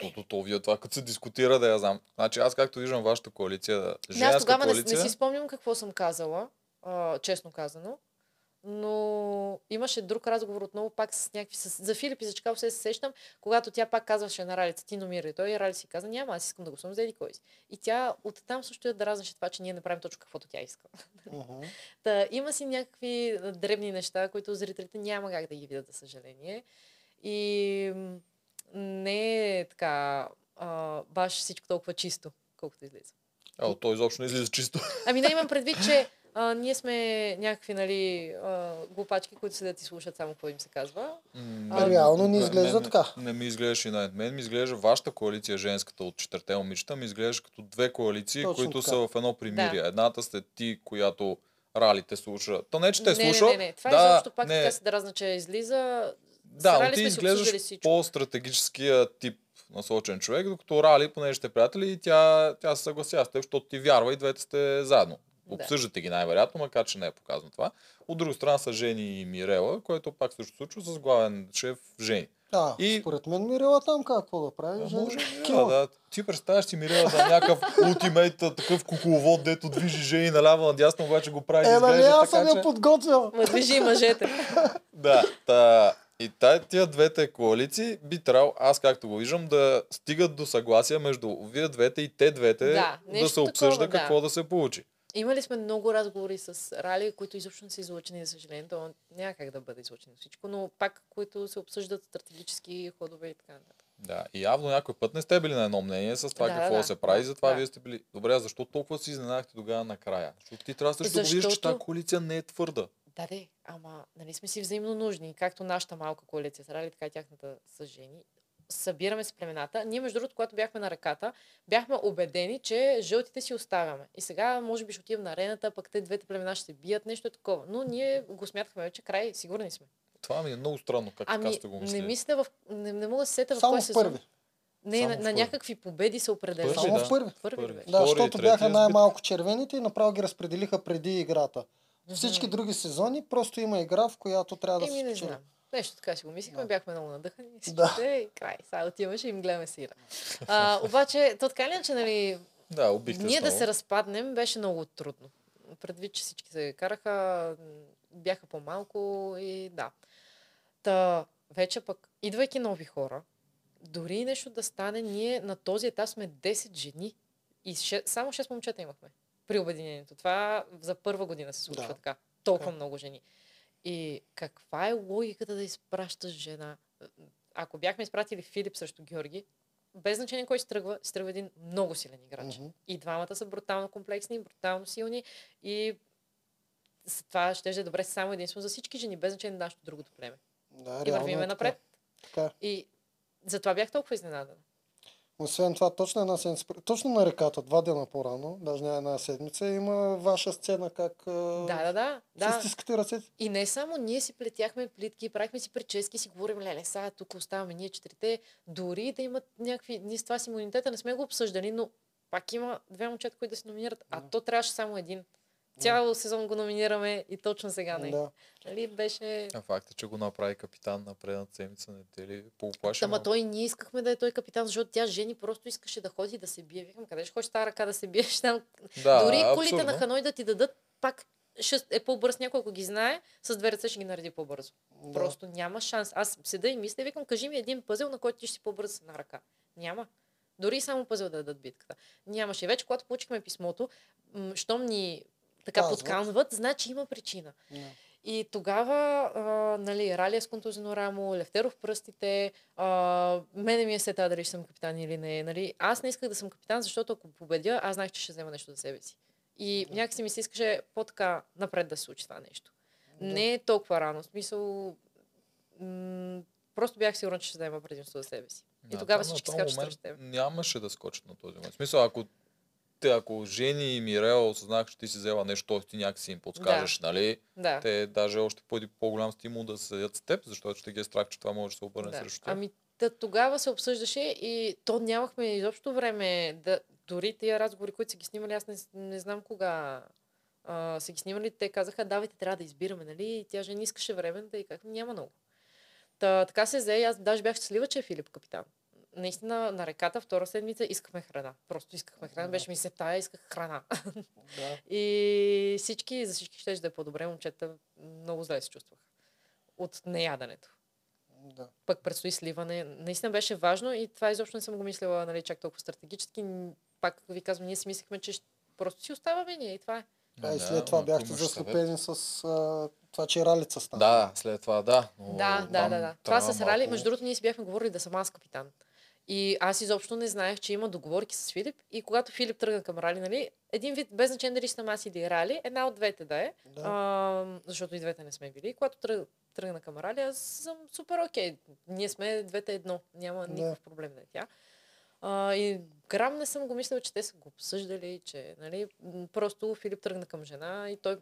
Защото то вие това, като се дискутира, да я знам. Значи аз както виждам вашата коалиция, женска аз тогава коалиция... Не, не си спомням какво съм казала, а, честно казано, но имаше друг разговор отново пак с някакви... С... За Филип и за Чакалов се сещам, когато тя пак казваше на Ралица, ти номирай. Той и Ралица си каза, няма, аз искам да го съм за еди кой си. И тя оттам също я дразнеше това, че ние не правим точно каквото тя иска. Uh-huh. Та, има си някакви дребни неща, които зрителите няма как да ги видят, за съжаление. И... Не е така, а, баш всичко толкова чисто, колкото излиза. А, той изобщо не излиза чисто. Ами не, имам предвид, че а, ние сме някакви, нали, а, глупачки, които седят и слушат само какво им се казва. М- а, реално не изглежда така. Не, не ми изглеждаше и на мен. Ми изглежда вашата коалиция, женската от четирите момичета, ми изглежда като две коалиции, точно които така. Са в едно примирие. Да. Едната сте ти, която Ралите слуша. То не, че те не, слуша. Не, не, не. Това да, изобщо пак не. Така се дразна, че излиза. Да, ти изглеждаш по-стратегическия тип насочен човек, докато Рали, понеже сте приятели, и тя, тя се съглася с теб, защото ти вярва и двете сте заедно. Да. Обсъждате ги най-вероятно, макар че не е показано това. От друга страна са Жени и Мирела, което пак също случва с главен шеф Жени. Да, и... според мен Мирела там какво да прави? Да, може Мирела, да. Ти представяш ти Мирела за някакъв ултимейт, такъв кукловод, дето движи Жени наляво, надясно, обаче го прави. Е, нали, аз съм я подготвил. Ма движи и мъжете. Да, та... И тия двете коалиции би трябвало, аз както го виждам, да стигат до съгласие между вие двете и те двете, да, да се обсъжда такова, да. Какво да се получи. Имали сме много разговори с Рали, които изобщо не са излъчени, за съжаление, то няма как да бъде излъчено всичко, но пак, които се обсъждат стратегически ходове и така нататък. Да, и явно някой път не сте били на едно мнение с това да, какво да, да. се прави, затова да. вие сте били. Добре, а защо толкова си изненадахте тогава накрая? Защото ти трябва също да видиш, че тази коалиция не е твърда. Да, да, ама нали сме си взаимно нужни, както нашата малка коалиция с Рали, така и тяхната с Жени. Събираме с племената. Ние, между другото, когато бяхме на ръката, бяхме убедени, че жълтите си оставяме. И сега, може би, ще отивам на арената, пък те двете племена ще се бият, нещо е такова. Но ние го смятахме вече край, сигурни сме. Това ми е много странно, как ами, така сте го мислили. Не мисля в... Не, не мога да се сета в кой сезон. Първи. Не, на, на някакви победи се определя. Само да. в първи. първи, първи. Да, Втори, защото бяха най-малко червените и направо ги разпределиха преди играта. Всички mm-hmm. други сезони просто има игра, в която трябва да се спечели. Нещо така си го мислихме, да. бяхме много надъхани. Всички да. и край. Сега отиваш и им гледаме сира. А, обаче, то така ли, че нали, да, ние да се разпаднем беше много трудно. Предвид, че всички се караха, бяха по-малко и да. Та, вече пък, идвайки нови хора, дори нещо да стане, ние на този етап сме десет жени и шест, само шест момчета имахме при обединението. Това за първа година се случва да. така. Толкова okay. много жени. И каква е логиката да изпращаш жена? Ако бяхме изпратили Филип срещу Георги, без значение кой се тръгва, се тръгва един много силен играч. Mm-hmm. И двамата са брутално комплексни, брутално силни и това ще е добре само единствено за всички жени, без значение на нашето другото племе. Да, и вървиме е напред. Така. И затова бях толкова изненадана. Освен това, точно, една седмица, точно на реката, два дена по-рано, даже не една седмица, има ваша сцена как да, да, да, да. се стискате ръцете. И не само ние си плетяхме плитки, правихме си прически, си говорим, леле, сега тук оставаме ние четирите, дори да имат някакви, ние с това с имунитета не сме го обсъждали, но пак има две момчета, които да се номинират, а да. то трябваше само един. Цял сезон го номинираме и точно сега не. Да. Нали, беше... А факт е, че го направи капитан на предната седмица, не те ли поуплаши? Ама той ние искахме да е той капитан, защото тя Жени просто искаше да ходи да се бие. Викам, къде ще ходиш тази ръка да се биеш? Там... Да, дори абсурдно. Колите на Ханой да ти дадат, пак ще е по-бърз някой, ако ги знае, с две ръце ще ги нареди по-бързо. Да. Просто няма шанс. Аз седа и мисля, викам, кажи ми един пъзел, на който ти ще си по-бърз с една ръка. Няма. Дори само пъзел да дадат битката. Нямаше. Вече, когато получихме писмото, м- щом ни така а, подканват, значи има причина. Yeah. И тогава, а, нали, Ралия с контузено рамо, Левтеров пръстите, а, мене ми е сета дали ще съм капитан или не. Нали. Аз не исках да съм капитан, защото ако победя, аз знаех, че ще взема нещо за себе си. И yeah. някакси ми се искаше по-така напред да се случи това нещо. Yeah. Не е толкова рано. В смисъл, м- просто бях сигурна, че ще взема предимство за себе си. Yeah, и тогава всички скачат срещу теб. Нямаше да скочат на този момент. В смисъл, ако те, ако Жени и Мирела осъзнаха, че ти си взела нещо, ти някакси им подскажеш, да. нали? Да. Те даже още по-голям стимул да седят с теб, защото ще ги е страх, че това може да се обърне да. срещу теб. Ами да, тогава се обсъждаше и то нямахме изобщо време да... Дори тези разговори, които са ги снимали, аз не, не знам кога а, са ги снимали, те казаха, давайте, трябва да избираме, нали? И тя Жени искаше време да и как няма много. Та, така се взе, аз даже бях щастлива, че е Филип капитан. Наистина на реката втора седмица искахме храна. Просто искахме храна. Да. Беше ми се тая, исках храна. Да. И всички, за всички щеше да е по-добре. Момчета много зле се чувстваха от неядането. Да. Пък предстои сливане. Наистина беше важно и това изобщо не съм го мислила, нали, чак толкова стратегически. Пак ви казвам, ние си мислихме, че просто си оставаме ние и това е. Да, и след това бяхте заслепени с а, това, че Ралица стана. Да, след това, да. Но, да, да, да, да. Това с Рали, между другото, ние си бяхме говорили да съм аз капитан. И аз изобщо не знаех, че има договорки с Филип. И когато Филип тръгна към Рали, нали, един вид, без значение дали съм аз или Рали, една от двете да е, да. А, защото и двете не сме били. И когато тръгна към Рали, аз съм супер окей. Ние сме двете едно. Няма да. никакъв проблем на тя. А, и грам не съм го мислила, че те са го обсъждали, че нали, просто Филип тръгна към жена и той...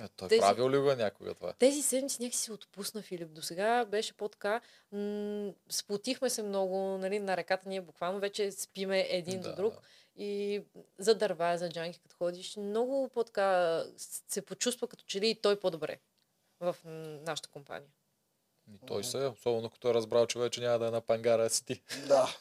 А той тези, правил ли го някога това? Тези седмици някакси се отпусна Филип. До сега беше по-така. М- сплотихме се много, нали, на ръката ние буквално вече спиме един да, до друг. Да. И за дърва, за джанки, като ходиш, много по-така се почувства като че ли и той по-добре в нашата компания. И той се, особено като е разбрал, че вече няма да е на пангара, си ти. Да.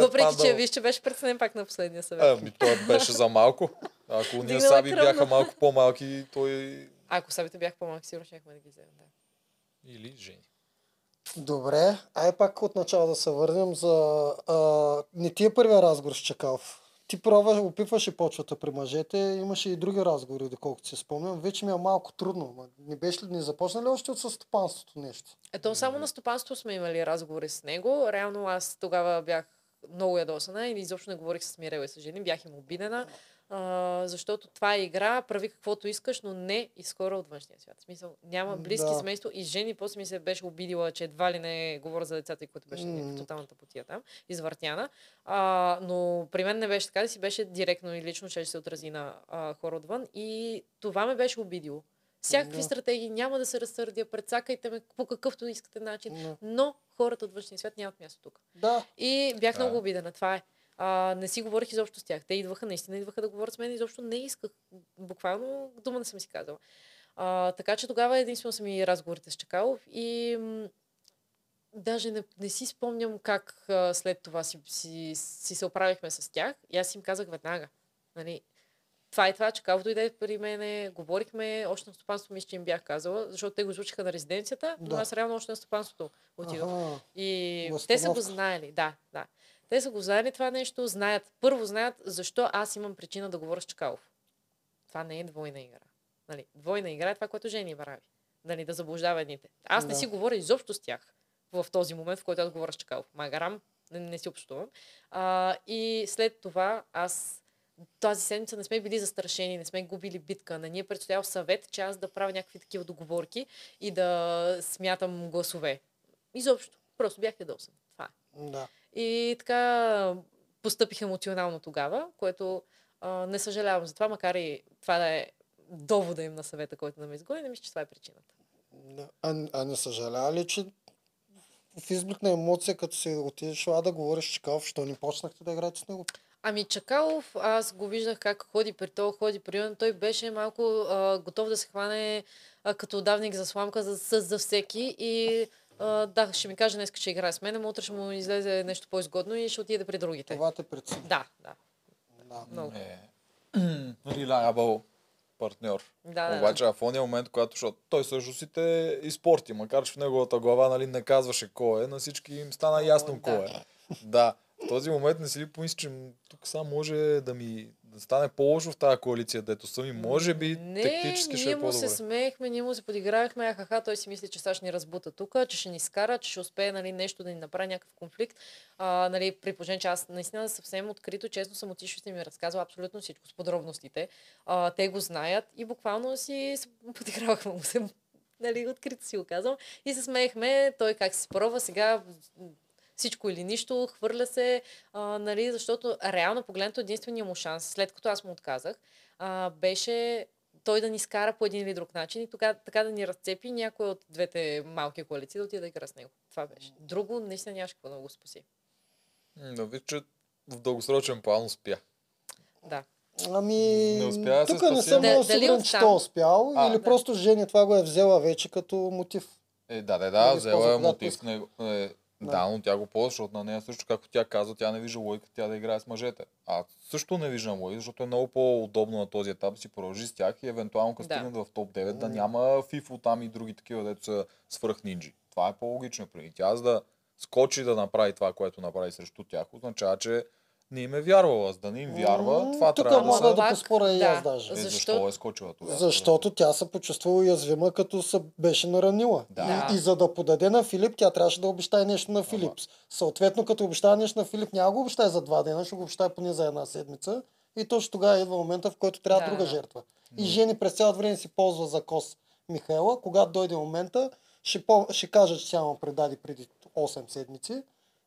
Въпреки, че виж, че беше преценен пак на последния съвет. Ами той беше за малко. Ако ние саби бяха малко по-малки, той... Ако сабите бяха по-малки, сигурно щяхме да ги вземем, да. Или Жени. Добре, ай пак от начало да се върнем за... А, не ти е първия разговор с Чакалов. ти права, опитваше почвата при мъжете, имаше и други разговори, доколкото си спомням. Вече ми е малко трудно. Не беше ли, не започна ли още от стопанството нещо? Ето само на стопанството сме имали разговори с него. Реално аз тогава бях много ядосана и изобщо не говорих с Мирела и с Жени, бях им обидена. А, защото това е игра, прави каквото искаш, но не и скоро от външния свят. В смисъл, няма близки да. Семейство и Жени после ми се беше обидила, че едва ли не говоря за децата и които беше mm. тоталната потия там, извъртяна. А, но при мен не беше така, да си беше директно и лично, че ще се отрази на а, хора отвън и това ме беше обидило. Всякакви no. стратегии, няма да се разсърдя, предсакайте ме по какъвто искате начин, no. но хората от външния свят нямат място тук. Da. И бях yeah. много обидена, това е. А, не си говорих изобщо с тях. Те идваха, наистина идваха да говорят с мен, изобщо не исках. Буквално дума не съм си казала. А, така че тогава единствено са ми разговорите с Чакалов и м- даже не, не си спомням как а, след това си, си, си се оправихме с тях и аз им казах веднага. Нали, това е това, Чакалов дойде при мене, говорихме, още на стопанството мисля, че им бях казала, защото те го звучиха на резиденцията, да. Но аз реално още на стопанството отидох. Ага, и възстановка. Те са го знаели, да, да. Те са го знаели това нещо, знаят. Първо знаят защо аз имам причина да говоря с Чакалов. Това не е двойна игра. Нали, двойна игра е това, което Жени прави. Нали, да заблуждава едните. Аз да. Не си говоря изобщо с тях в този момент, в който аз говоря с Чакалов. Магарам, не, не си общувам. А, и след това аз тази седмица не сме били застрашени, не сме губили битка. Не ни е предстоял съвет, че аз да правя някакви такива договорки и да смятам гласове. Изобщо. Просто бях ядосан. Това е. Да. И така постъпих емоционално тогава, което а, не съжалявам за това, макар и това да е довода им на съвета, който не ме изгони, не мисля, че това е причината. А, а не съжалява ли, че в изблик на емоция, като си отидеш да говориш с Чакалов, що не почнахте да играете с него? Ами Чакалов, аз го виждах как ходи при то, ходи при он. Той беше малко а, готов да се хване а, като давник за сламка за, за, за всеки и Uh, да, ще ми каже днес, че играе с мен, но утре ще му излезе нещо по-изгодно и ще отиде при другите. Това те прецени. Да, да. Много. Reliable партньор. Да, да. Обаче, а в ония момент, когато защото той също си те изпорти, макар че в неговата глава нали, не казваше кой е, на всички им стана ясно oh, кой да. Е. Да. В този момент не си ли помисли, че тук само може да ми да стане по-лошо в тази коалиция, дето сами може би не, тактически ще е по-добре. Не, ние му се смеехме, ние му се подигравахме, а ха-ха, той си мисли, че сега ще ни разбута тук, че ще ни скара, че ще успее нали, нещо да ни направи някакъв конфликт. А, нали, при положение, че аз наистина съвсем открито, честно съм отишла и ми разказвала абсолютно всичко с подробностите. А, те го знаят и буквално си подигравахме му се. Нали, открито си го казвам. И се смеехме, той как се пробва сега. Всичко или нищо, хвърля се, а, нали, защото реално погледнато единствения му шанс, след като аз му отказах, а, беше той да ни скара по един или друг начин и тога, така да ни разцепи някой от двете малки коалиции да отида да игра с него. Това беше. Друго наистина нямаше какво да го спаси. Да виж, че в дългосрочен план успя. Да. Ами, тук не съм много сигурен, че то успял а, или да. Просто Жени това го е взела вече като мотив. Е, да, да, да, взела е мотив. Него. Да. Да, но тя го ползва, защото на нея също, както тя казва, тя не вижда логика, тя да играе с мъжете. А също не виждам логика, защото е много по-удобно на този етап да си продължи с тях и евентуално като стигнат да. В топ девет да няма Фифо там и други такива, дето са свръх нинджи. Това е по-логично. При тя за да скочи да направи това, което направи срещу тях, означава, че не им е вярвала. За да не им вярва, това тук трябва да се... Тук мога да поспоря и аз даже. Е, защо? Защо е скочила това? Защото тя се почувствала уязвима, като се беше наранила. Да. И, и за да подаде на Филип, тя трябваше да обещае нещо на Филип. Ага. Съответно, като обещае нещо на Филип, няма го обещае за два дена, ще го обещае поне за една седмица. И точно тогава идва момента, в който трябва да. Друга жертва. И Жени през цялото време си ползва за кос Михаела. Когато дойде момента, ще, по... ще каже, че тя му предаде преди осем седмици.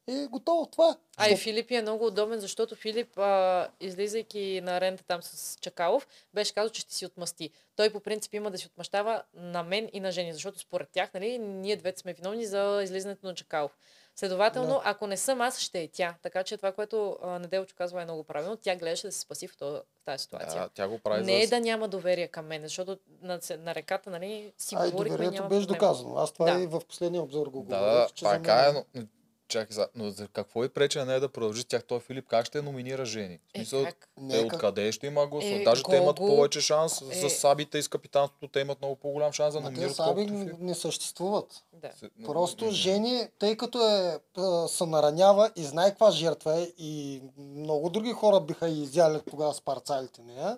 И готово това. А и Филип е много удобен, защото Филип, а, излизайки на рента там с Чакалов, беше казал, че ще си отмъсти. Той по принцип има да си отмъщава на мен и на Жени, защото според тях, нали, ние двете сме виновни за излизането на Чакалов. Следователно, да. Ако не съм аз, ще е тя. Така че това, което Неделчо казва е много правилно. Тя гледаше да се спаси в този, тази ситуация. Да, тя го прави не е за... да няма доверие към мен, защото на, на реката нали, си а, говорихме и няма доверието беше доказано. Аз това да. И в последния обзор го да, говорих. Така е, но... чакай, за... но за какво и пречи на нея да продължи с тях? Той Филип как ще номинира Жени? В смисъл, е, те откъде ще има гласа? Е, Даже Гого... те имат повече шанс е... за сабите и с капитанството, те имат много по-голям шанс да номинират. Те саби не, не съществуват. Да. Просто не, не. Жени, тъй като е, се наранява и знае каква жертва е и много други хора биха изяли тогава с парцалите нея.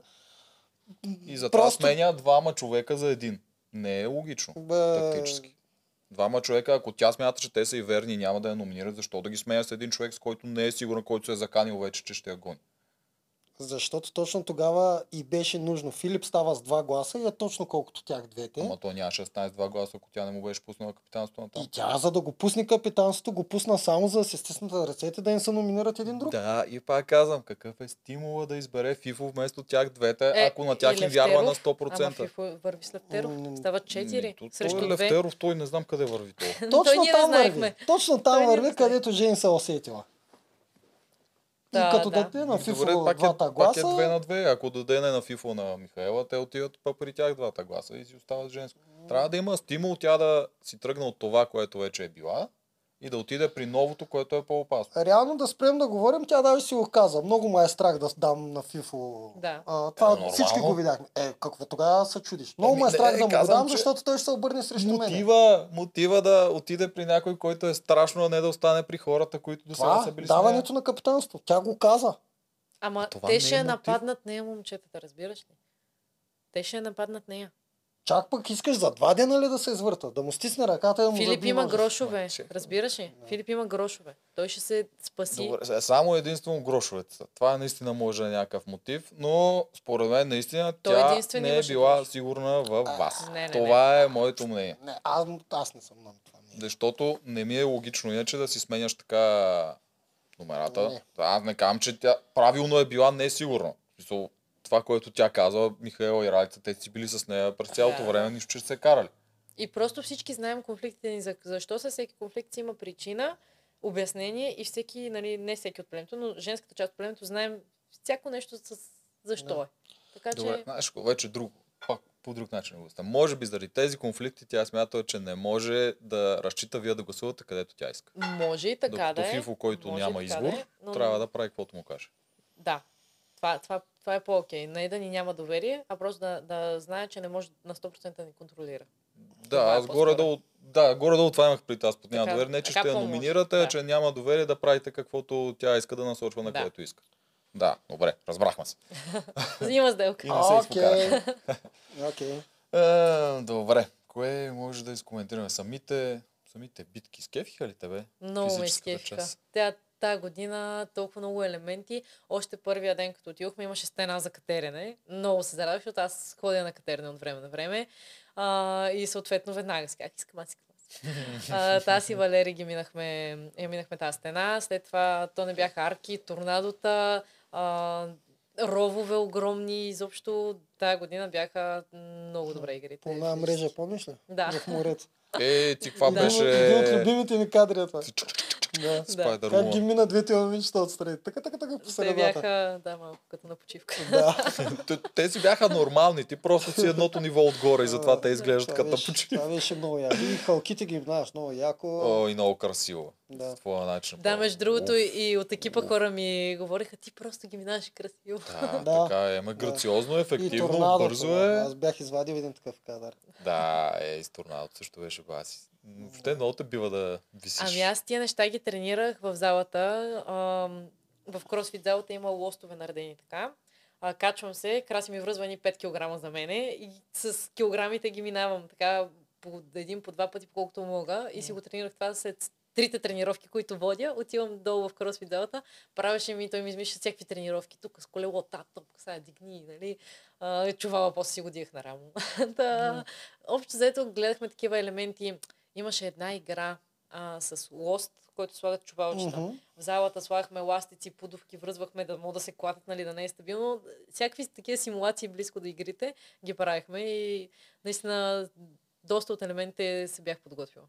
И затова Просто... сменя двама човека за един. Не е логично, Бе... тактически. Двама човека, ако тя смята, че те са и верни, няма да я номинират, защо да ги сменя с един човек, с който не е сигурен, който се е заканил вече, че ще я гони? Защото точно тогава и беше нужно. Филип става с два гласа и е точно колкото тях двете. Ама той нямаше да стане с два гласа, ако тя не му беше пуснала капитанството на там. И тя, за да го пусне капитанството, го пусна само за да се стиснат ръцете, да им се номинират един друг. Да, и пак казвам, какъв е стимула да избере Фифо вместо тях двете, е, ако на тях им вярва на сто процента. Ама Фифо върви с Левтеров, става четири. Той срещу е Левтеров, той не знам къде върви той. Точно там върви, точно там върви, където Жени се усетила. И да, като да. даде на Фифо Добре, двата е, гласа... Пак е две на две. Ако даде не на Фифо на Михаела, те отиват па при тях двата гласа и си остават женско. Трябва да има стимул тя да си тръгне от това, което вече е била и да отиде при новото, което е по-опасно. Реално да спрем да говорим, тя даже си го каза. Много ма е страх да дам на Фифо. Да. А, това е, всички го видяхме. Е, какво тогава се чудиш? Много ма е страх да му го дам, защото той ще се обърне срещу мотива, мен. Мотива да отиде при някой, който е страшно, а не да остане при хората, които до сега са били с нея. Даването на капитанство. Тя го каза. Ама те ще е нападнат нея, момчетата, разбираш ли? Те ще е нападнат нея. Чак пък искаш за два дена ли да се извърта? Да му стисне ръката и му... Филип има грошове. Разбираш ли? Да. Филип има грошове. Той ще се спаси. Добре, само единствено грошовете са. Това наистина може да е някакъв мотив, но според мен наистина тя не е била грош. сигурна в вас. Не, не, това не, не. е моето мнение. Не, аз, аз не съм на това мнение. Защото не ми е логично иначе да си сменяш така номерата. Не. Аз не казвам, че тя правилно е била несигурна. Това, което тя казва, Михаела и Ралица, те си били с нея през цялото да. време, нищо, че се карали. И просто всички знаем конфликтите ни. Защо със всеки конфликт има причина, обяснение и всеки, нали, не всеки от племето, но женската част от племето знаем всяко нещо с защо да. е. Така, Добре, че... знаеш, вече друго, пак по друг начин го става. Може би заради тези конфликти тя смята, че не може да разчита вие да гласувате където тя иска. Може и така Докато да е. Фифо, който може няма избор, да е, но... трябва да прави каквото му каже. Да. Това, това, това е по-окей. Не да ни няма доверие, а просто да, да знае, че не може на сто процента да ни контролира. Да, това аз е горе-долу да, горе това имах при тази под няма доверие. Не, че ще я номинирате, да. че няма доверие да правите каквото тя иска да насочва на да. което иска. Да, добре, разбрахме се. Има сделка. Окей. Окей. Добре, кое може да изкоментираме? Самите, самите битки скефиха ли тебе? Много ме скефиха. Тая година толкова много елементи. Още първия ден, като отидохме, имаше стена за катерене. Много се зарадвах, защото аз ходя на катерене от време на време. А, и съответно веднага с как искам, аз искам. Аз и Валери ги минахме, я минахме тази стена. След това то не бяха арки, торнадота, а, ровове огромни. Изобщо тая година бяха много добре игрите. По една мрежа, помниш ли? Да. В морето. Е, ти каква беше... Един от любимите ми кадри е това. Да, да. Как ги мина двете момичета отстрани. Така, така, така по средата. Те бяха, да, малко като на почивка. Да. те, те си бяха нормални, ти просто си едното ниво отгоре и затова те изглеждат това като на почивка. Това беше много яко. И халките ги минаваш много яко. О, и много красиво. Да, начин, да между другото уф, и от екипа уф. хора ми говориха, ти просто ги минаваш красиво. Да, да, така е. Ма грациозно, да. ефективно, торнадо, бързо е. Аз бях извадил един такъв кадър. Да, е, и с торнадото също беше баси. Въобще много те бива да висиш. Ами аз тия неща ги тренирах в залата. А, в кросфит залата има лостове наредени така. А, качвам се, Краси ми връзва ни пет килограма за мене и с килограмите ги минавам така по един, по два пъти, по колкото мога. И си го тренирах това след трите тренировки, които водя. Отивам долу в кросфит залата. Правеше ми, той ми измисля всякакви тренировки. Тук с колело, тат, тук сега дигни, нали? А, чувала, после си го дигах на рамо. да. Общо заето гледахме такива елементи. Имаше една игра а, с лост, който слагат чувалчета. Uh-huh. В залата слагахме ластици, пудовки, връзвахме да могат да се клатят, нали, да не е стабилно. Всякакви такива симулации близко до игрите ги правихме и наистина доста от елементите се бях подготвила.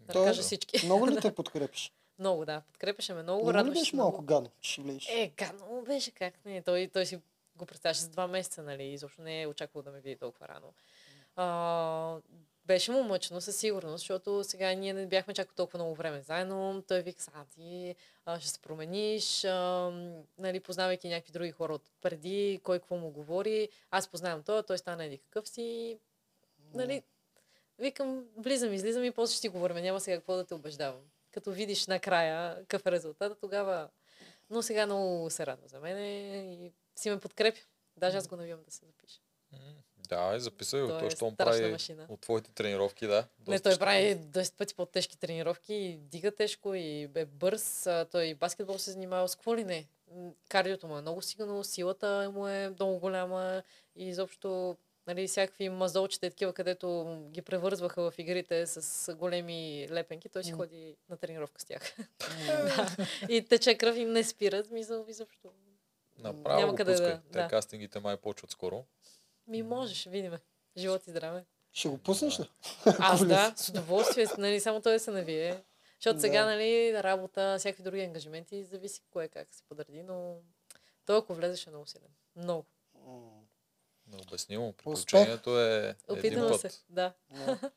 Да, да кажа всички. Много ли те подкрепиш? Много, да. Подкрепеше ме много. Радваше се. Беше малко гадно, ще влезеш. Е, гадно беше как. Не, той, той си го представяше за два месеца, нали, изобщо не е очаквал да ме види толкова рано. А, Беше му мъчно със сигурност, защото сега ние не бяхме чак толкова много време заедно. Той вика, а ти а, ще се промениш, а, нали, познавайки някакви други хора от преди, кой какво му говори. Аз познавам той, той стана еди какъв си. Нали, викам, влизам, излизам и после ще ти говорим. Няма сега какво да те убеждавам. Като видиш накрая какъв е резултатът, тогава... Но сега много се радва за мен и си ме подкрепя. Даже аз го навивам да се запиша. Да, записай го. Той, той прави машина. От твоите тренировки, да. Не, той прави десет пъти по-тежки тренировки и дига тежко и бе бърз. Той баскетбол се занимава с какво ли не. Кардиото му е много сигурно, силата му е много голяма и изобщо, нали, всякакви мазолчета, такива, където ги превързваха в игрите с големи лепенки, той си mm. ходи на тренировка с тях. Mm. Да. И тече кръв и не спират, мисъл изобщо. Направо няма го къде пускай. Да, те да. Кастингите май почват скоро. Ми можеш, видиме. Живот и здраве. Ще го пуснеш ли? Аз да, с удоволствие. Нали, само той да се навие. Защото да. Сега, нали, работа, всякакви други ангажименти, зависи кое как се подреди, но той ако влезеш е много силен. Много. Но обяснимо, приключението е един път. Се, да.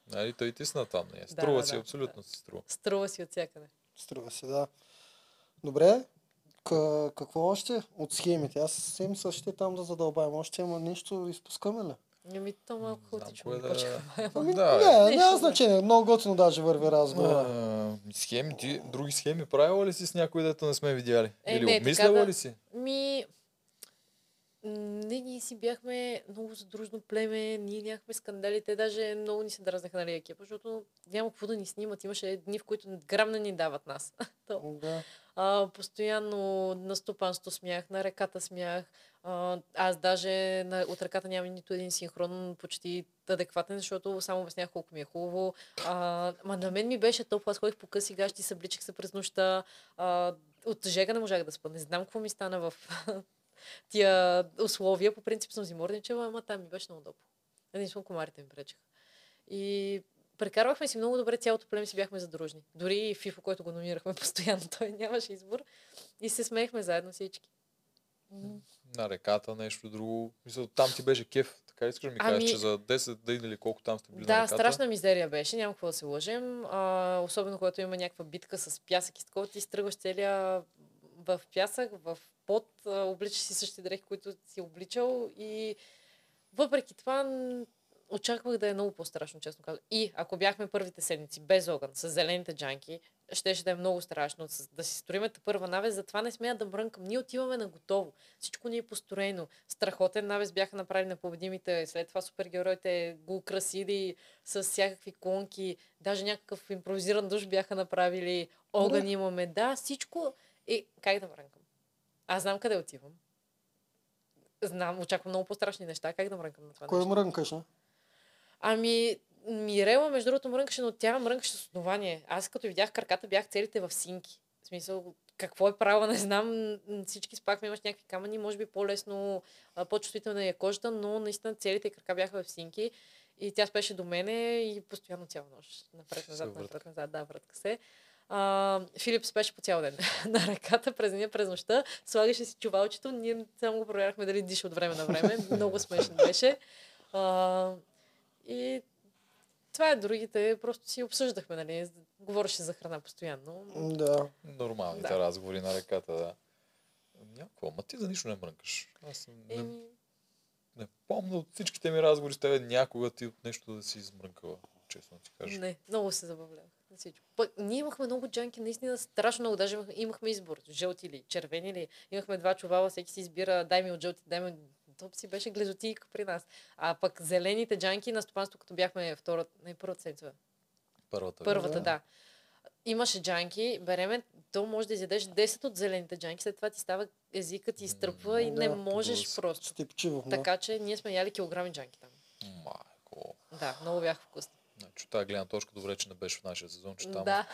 Нали, той тисна там, не е. Струва да, си, да, абсолютно да. Си струва. Струва си от всякъде. Струва си, да. Добре. К- какво още от схемите? Аз съвсем същите там да задълбавам. Още има нещо, изпускаме ли? Ами то малко хаотично. Да... Ами, да, не, не, няма значение. Много готино даже върви разговора. Схеми, ти други схеми правила ли си с някой, дето не сме видяли? Е, или не, обмисляла да... ли си? Ми... Не, ние си бяхме много задружно племе, ние нямахме скандали, те даже много ни се дразнеха, нали, екипа, защото няма какво да ни снимат, имаше дни, в които грам не ни дават нас. Да. А, постоянно на стопанство смях, на реката смях, а, аз даже на, от реката нямам нито един синхрон почти адекватен, защото само обяснях колко ми е хубаво. А, ма на мен ми беше топло, аз ходих по къси гащи, събличих се през нощта, а, от жега не можах да спа, не знам какво ми стана в... тия условия, по принцип съм зиморничала, ама там ми беше много топло. Единствено комарите ми пречеха. И прекарвахме си много добре, цялото племе си бяхме задружни. Дори и Фифо, който го номинирахме постоянно, той нямаше избор. И се смеехме заедно всички. На реката, нещо друго. Мисля, там ти беше кеф. Така искаш да ми кажеш, ами... че за десет дни или колко там сте били да, на реката? Да, страшна мизерия беше, няма какво да се лъжем. А, особено когато има някаква битка с пясък и такова, ти стръгваш целия в пясък, в пот, обличаш си същите дрехи, които си обличал и въпреки това очаквах да е много по-страшно, честно казвам. И ако бяхме първите седмици без огън, с зелените джанки, щеше да е много страшно да си строиме първа навес, затова не смея да мрънкам. Ние отиваме на готово. Всичко ни е построено. Страхотен навес бяха направили на победимите, след това супергероите го украсили с всякакви клонки, даже някакъв импровизиран душ бяха направили, огън имаме, да, всичко. И как да мрънкам? Аз знам къде отивам. Знам, очаквам много по-страшни неща. Как да мрънкам на това Кой нещо? Кой мрънкаш, а? Ами, Мирела, между другото, мрънкаше, но тя мрънкаше с основание. Аз като видях краката, бях целите в синки. В смисъл, какво е правило, не знам. Всички спахме, имаш някакви камъни, може би по-лесно, по-чувствителна е кожата, но наистина целите крака бяха в синки. И тя спеше до мене и постоянно цяла нощ. Напред-назад, напред-назад, да, вратка се. А, Филип спеше по цял ден на ръката, през деня, през нощта, слагаше си чувалчето, ние само го проверяхме дали диша от време на време, много смешно беше. А, и това е другите, просто си обсъждахме, нали, говореше за храна постоянно. Да, нормалните да. разговори на ръката, да. Някакво, ама ти за нищо не мрънкаш. Аз не, Еми... не помня от всичките ми разговори с тебе някога ти от нещо да си измрънкала, честно ти кажа. Не, много се забавлявах. Пък, ние имахме много джанки, наистина страшно много, даже имахме избор, жълти ли, червени ли, имахме два чувала, всеки си избира, дай ми от жълти, дай ми от... Топ си беше глезотийка при нас. А пък зелените джанки на стопанство, като бяхме втората, не първата седмица. Първата, първата да. да. Имаше джанки, беремен, то може да изядеш десет от зелените джанки, след това ти става езикът, ти изтръпва mm, и да, не можеш да, просто. Степчиво, така че ние сме яли килограми джанки там. Майко. Да, много бяха вкусни. Значи, тази гледна точка, добре, че не беше в нашия сезон, че там да.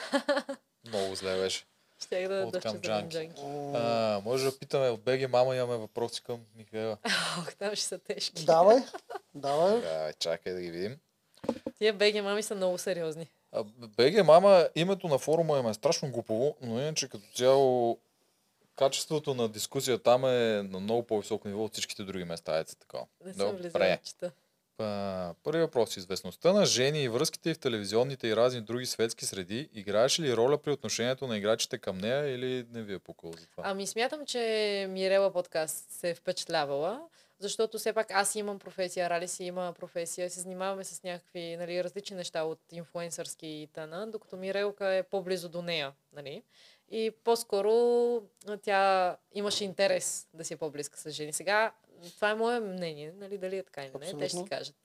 много зле беше. Щях да дъвча джанки. А, може да питаме от БГ, мама, имаме въпроси към Михаела. Ох, там ще са тежки. Давай, давай. Да, чакай да ги видим. Тия БГ мами са много сериозни. А, БГ мама, името на форума им е страшно глупово, но иначе като цяло качеството на дискусия там е на много по-високо ниво от всичките други места. Е, така. Не съм влизала, чета. Първият въпрос. Известността на Жени и връзките и в телевизионните и разни други светски среди играеше ли роля при отношението на играчите към нея или не ви е пукало за това? Ами смятам, че Мирела подкаст се е впечатлявала, защото все пак аз имам професия, Ралица има професия, се занимаваме с някакви, нали, различни неща от инфлуенсърски и тъна, докато Мирелка е по-близо до нея. Нали? И по-скоро тя имаше интерес да си е по-близка с Жени. Сега това е мое мнение, нали, дали е така или не, те ще си кажат.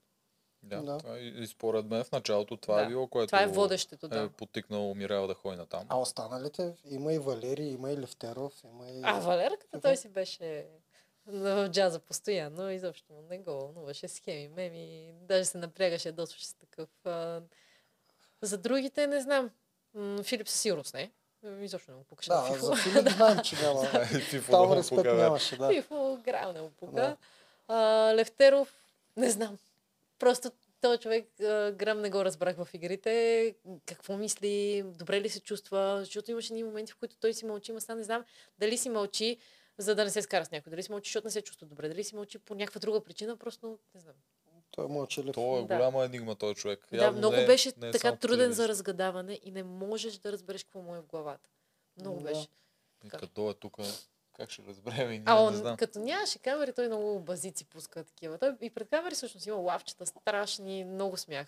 Да, да. Това, и според мен в началото това да. е било, което това е, водещето, да. е потикнало Мирела да ходи натам. А останалите, има и Валери, има и Левтеров, има и... А Валерката, той си беше в джаза постоянно и изобщо не го лънуваше схеми, меми, даже се напрягаше да слушаше такъв. За другите не знам. Филип със сигурност не. Изобщо не му пукаше да, на Фифо. За Филип знам, че няма. Там респект нямаше, да. Фифо грал не му пука. Левтеров, не знам. Просто този човек грам не го разбрах в игрите. Какво мисли, добре ли се чувства, защото имаше едни моменти, в които той си мълчи, ма сега не знам дали си мълчи, за да не се скара с някой. Дали си мълчи, защото не се чувства добре. Дали си мълчи по някаква друга причина, просто не знам. Той е мълчалив. Той е голяма да. енигма, този човек. Да, явно много не, беше не така труден за разгадаване и не можеш да разбереш какво му е в главата. Много да. беше. И като е тук... Как ще разберем и ние, а, не знам. Като нямаше камери, той много базици пуска такива. Той и пред камери всъщност има лавчета, страшни, много смях.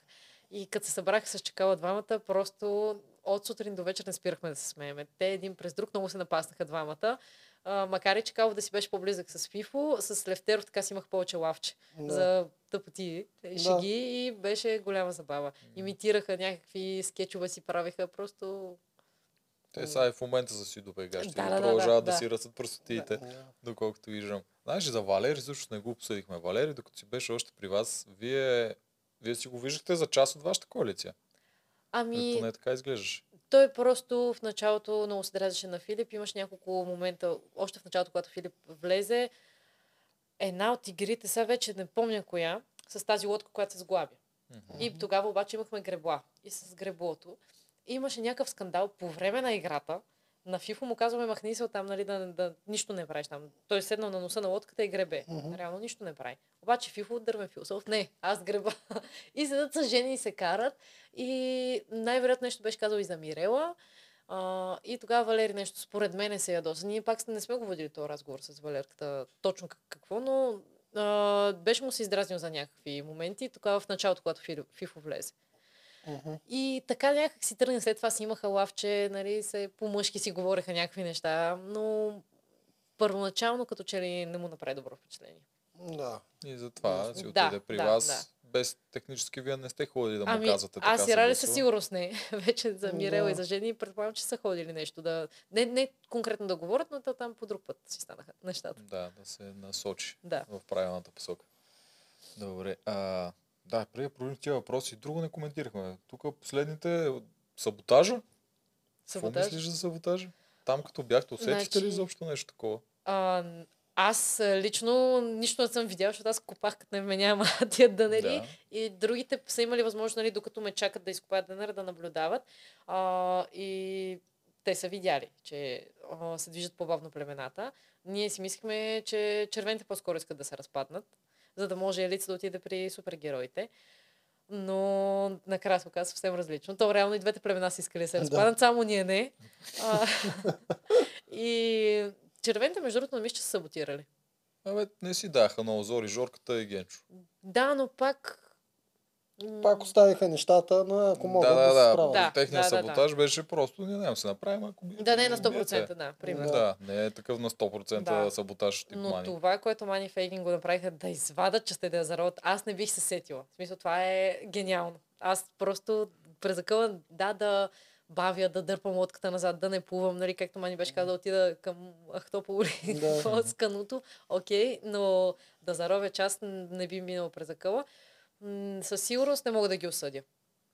И като се събрах с Чакала двамата, просто от сутрин до вечер не спирахме да се смееме. Те един през друг много се напаснаха двамата. А, макар и Чакалов да си беше по-близък с Фифо, с Левтеров така си имах повече лавче да. за тъпоти, да. шеги и беше голяма забава. Имитираха някакви скетчове, си правиха просто... Те са и в момента са си добегащи. Да, да, продължават да, да, да си ръсат пръстотиите, да, да. доколкото виждам. Знаеш, за Валери също не го обсъдихме. Валери, докато си беше още при вас, вие, вие си го виждахте за част от вашата коалиция. Ами... Поне така изглеждаш. Той просто в началото много се дразнеше на Филип. Имаше няколко момента, още в началото, когато Филип влезе. Една от игрите, сега вече не помня коя, с тази лодка, която се сглаби. Mm-hmm. И тогава обаче имахме гребла. И с греблото имаше някакъв скандал по време на играта. На Фифо му казваме, махни се оттам, нали, да, да, да нищо не правиш там. Той е седнал на носа на лодката и гребе. Mm-hmm. Реално нищо не прави. Обаче Фифо дървен философ. Не, аз греба. И седат с Жени и се карат. И най-вероятно нещо беше казал и за Мирела. А, и тогава Валери нещо според мене се ядоса. Ние пак не сме го водили този разговор с Валерката точно какво, но а, беше му се издразнил за някакви моменти. Тогава в началото, когато Фифо влезе. Uh-huh. И така някак си тръгна, след това си имаха лавче, нали, се, по-мъжки си говореха някакви неща, но първоначално като че ли не му направи добро впечатление. Да, и затова си отиде да, при да, вас. Да. Без технически вие не сте ходили да му ами, казвате така. Аз и Рали със сигурност не. Вече за Мирела да. и за Жени предполагам, че са ходили нещо. Да... Не, не конкретно да говорят, но там по друг път си станаха нещата. Да, да се насочи да. в правилната посока. Добре, а... Да, преди проблем тия въпроси. Друго не коментирахме. Тук последните... Саботажа? Какво мислиш за саботажа? Там като бяхте, усетихте значи... ли изобщо нещо такова? А, аз лично нищо не съм видял, защото аз копах като не ме няма тия дънери. Да. И другите са имали възможност, нали, докато ме чакат да изкопаят дънера, да наблюдават. А, и те са видяли, че а, се движат по-бавно племената. Ние си мислихме, че червените по-скоро искат да се разпаднат, за да може Елица да отиде при супергероите. Но накрая се оказа съвсем различно. То реално и двете племена са искали да се разпаднат, да. само ние не. А, и червените, между другото, не мисля, че са саботирали. Абе, не си даха на озор и Жорката и Генчо. Да, но пак... Пак оставиха нещата, но ако могат да, да, да се справят. Да, техният да, саботаж да, да. беше просто, ние няма се направим, ако би... Да, не е на сто процента, да, примерно. Да, не е такъв на сто процента да. саботаж тип Мани. Но това, което Мани и Фейгин го направиха да извадат частта да я зароват, аз не бих се сетила. В смисъл, това е гениално. Аз просто презакълвам, да, да бавя, да дърпам лодката назад, да не плувам, нали, както Мани беше казал, да отида към Ахтополи с кануто, окей, но да заровя част не би минало през акъла. Със сигурност не мога да ги осъдя.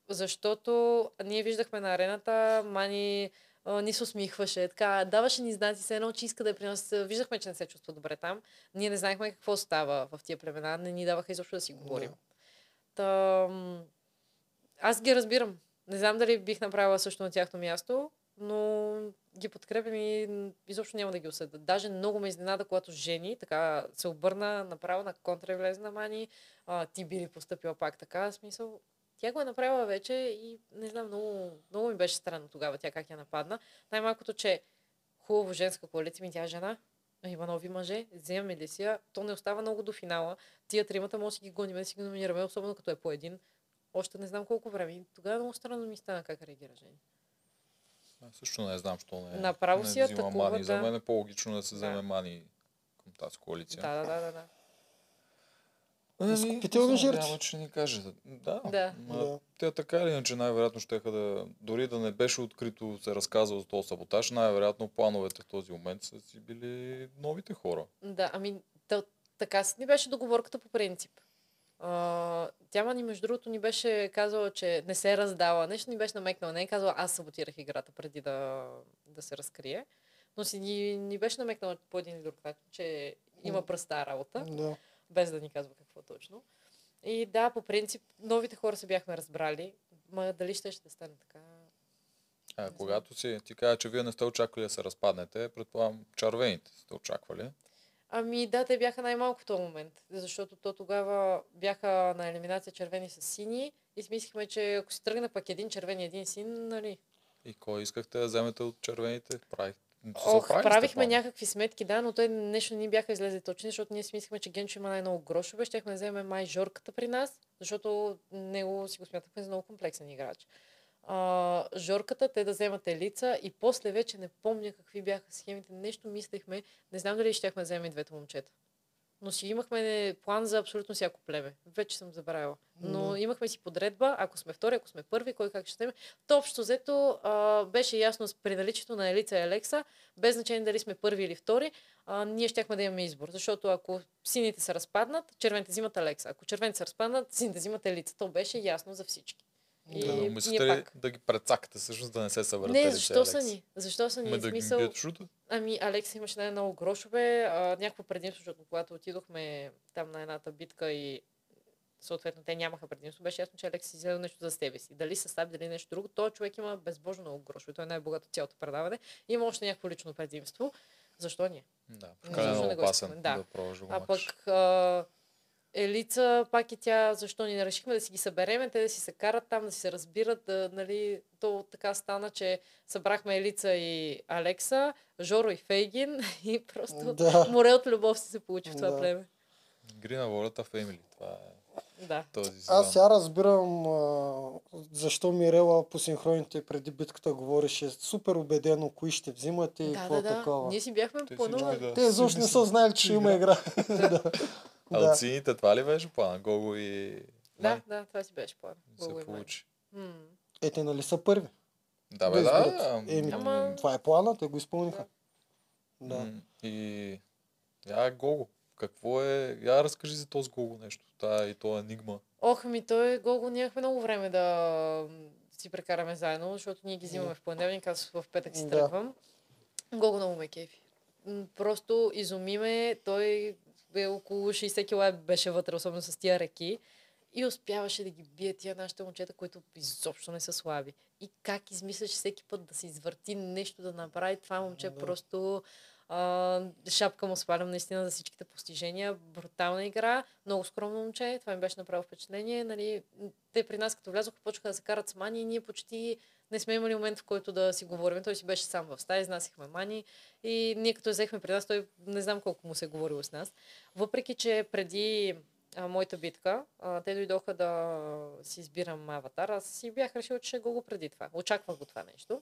Защото ние виждахме на арената, Мани а, ни се усмихваше, така, даваше ни знаци, се едно, че иска да е при нас. Виждахме, че не се чувства добре там. Ние не знаехме какво става в тия племена, не ни даваха изобщо да си говорим. Та, аз ги разбирам. Не знам дали бих направила също на тяхно място. но ги подкрепям и изобщо няма да ги осъдя. Даже много ме изненада, когато Жени така се обърна направо на контра и влезе на Мани. А, ти би ли постъпила пак така? Смисъл, тя го е направила вече и не знам, много, много ми беше странно тогава тя как я нападна. Най-малкото, че хубаво женска коалиция, ми тя жена, има нови мъже, вземаме ли си я, то не остава много до финала. Тия тримата може да ги гоним, да си ги номинираме, особено като е по един. Още не знам колко време. Тогава много странно ми стана как реагира Жени. Също не знам, що не, направо не си взима атакува, Мани. Да. За мен е по-логично да се вземе да. Мани към тази коалиция. Да, да, да. да. Скупителни жертви. Няма, че ни кажете. Да, да. да. Те така или иначе най-вероятно щеха да... Дори да не беше открито се разказва за този саботаж, най-вероятно плановете в този момент са си били новите хора. Да, ами да, така си ни беше договорката по принцип. Uh, тя Мани, между другото, ни беше казала, че не се е раздала. Нещо ни беше намекнала. Не е казала, аз саботирах играта преди да, да се разкрие. Но си ни, ни беше намекнала по един или друг начин, че има пръста работа. Да. Без да ни казва какво точно. И да, по принцип, новите хора се бяхме разбрали. Ма дали ще ще стане така? А, когато си ти кажа, че вие не сте очаквали да се разпаднете, предполагам, червените сте очаквали. Ами да, те бяха най-малко в този момент, защото то тогава бяха на елиминация червени с сини и смислихме, че ако си тръгна пак един червен и един син, нали? И кой искахте да вземете от червените? Правих... Ох, правихме някакви сметки, да, но те нещо не бяха излезли точни, защото ние смислихме, че Генчо има най-много грошове, щехме да вземем май Жорката при нас, защото него си го смятахме за много комплексен играч. А, Жорката, те да вземат Елица и после вече не помня какви бяха схемите. Нещо мислехме, не знам дали щяхме да вземе двете момчета. Но си имахме план за абсолютно всяко племе. Вече съм забравила. Но имахме си подредба, ако сме втори, ако сме първи, кой как ще сме. То общо взето а, беше ясно при наличието на Елица и Алекса, без значение дали сме първи или втори, а, ние щяхме да имаме избор. Защото ако сините се разпаднат, червените взимат Алекса. Ако червените се разпаднат, сините взимат Елица. То беше ясно за всички. Да, но мислите ли пак да ги прецакате, всъщност да не се съберат? Не, защо са ни? Защо са ни? Да смисъл... ги бият шута? Ами, Алекс имаше най-много грошове. А, някакво предимство, защото когато отидохме там на едната битка и съответно те нямаха предимство, беше ясно, че Алекс изгледа нещо за себе си. Дали са стаби, дали нещо друго. Той човек има безбожно много грошове. Той е най-богат от цялото предаване. Има още някакво лично предимство. Защо не? Да, прекалено е опасен да, да продължи го матч. Елица, пак и тя, защо ни не решихме да си ги събереме, те да си се карат там, да си се разбират, да, нали, то така стана, че събрахме Елица и Алекса, Жоро и Фейгин и просто да. Море от любов си се получи в това да. Племе. Игри на волята Феймили, това е да. Този сезон. Аз сега разбирам а, защо Мирела по синхроните преди битката говореше супер убедено кои ще взимате и да, какво да, да. Такова. Ние си бяхме по-нови. Да. Те изобщо не са знаели, че има игра. Да. А да. От сините, това ли беше плана? Гого и... Да, да, това си беше плана. Гого се получи. М-м. Е, те нали са първи? Да, бе, да. да. Е, Ама... Това е плана, те го изпълниха. Да. да. И... Я, Гого, какво е... Я разкажи за този Гого нещо. Та и то енигма. Ох, ми той Гого, ние имахме много време да си прекараме заедно, защото ние ги взимаме в понеделник, аз в петък си да. Тръгвам. Гого много ме кефи. Просто изумиме, той... около шейсет кила беше вътре, особено с тия ръки. И успяваше да ги бие тия нашите момчета, които изобщо не са слаби. И как измисляше всеки път да се извърти нещо, да направи това момче, да. Просто а, шапка му свалям наистина за всичките постижения. Брутална игра, много скромно момче, това ми беше направо впечатление. Нали, те при нас като влязоха, почнаха да се карат с Мани и ние почти не сме имали момент, в който да си говорим. Той си беше сам в стая, изнасяхме Мани и ние като взехме при нас, той не знам колко му се е говорило с нас. Въпреки, че преди а, моята битка, а, те дойдоха да си избирам аватар, аз си бях решил, че ще го го преди това. Очаквах го това нещо.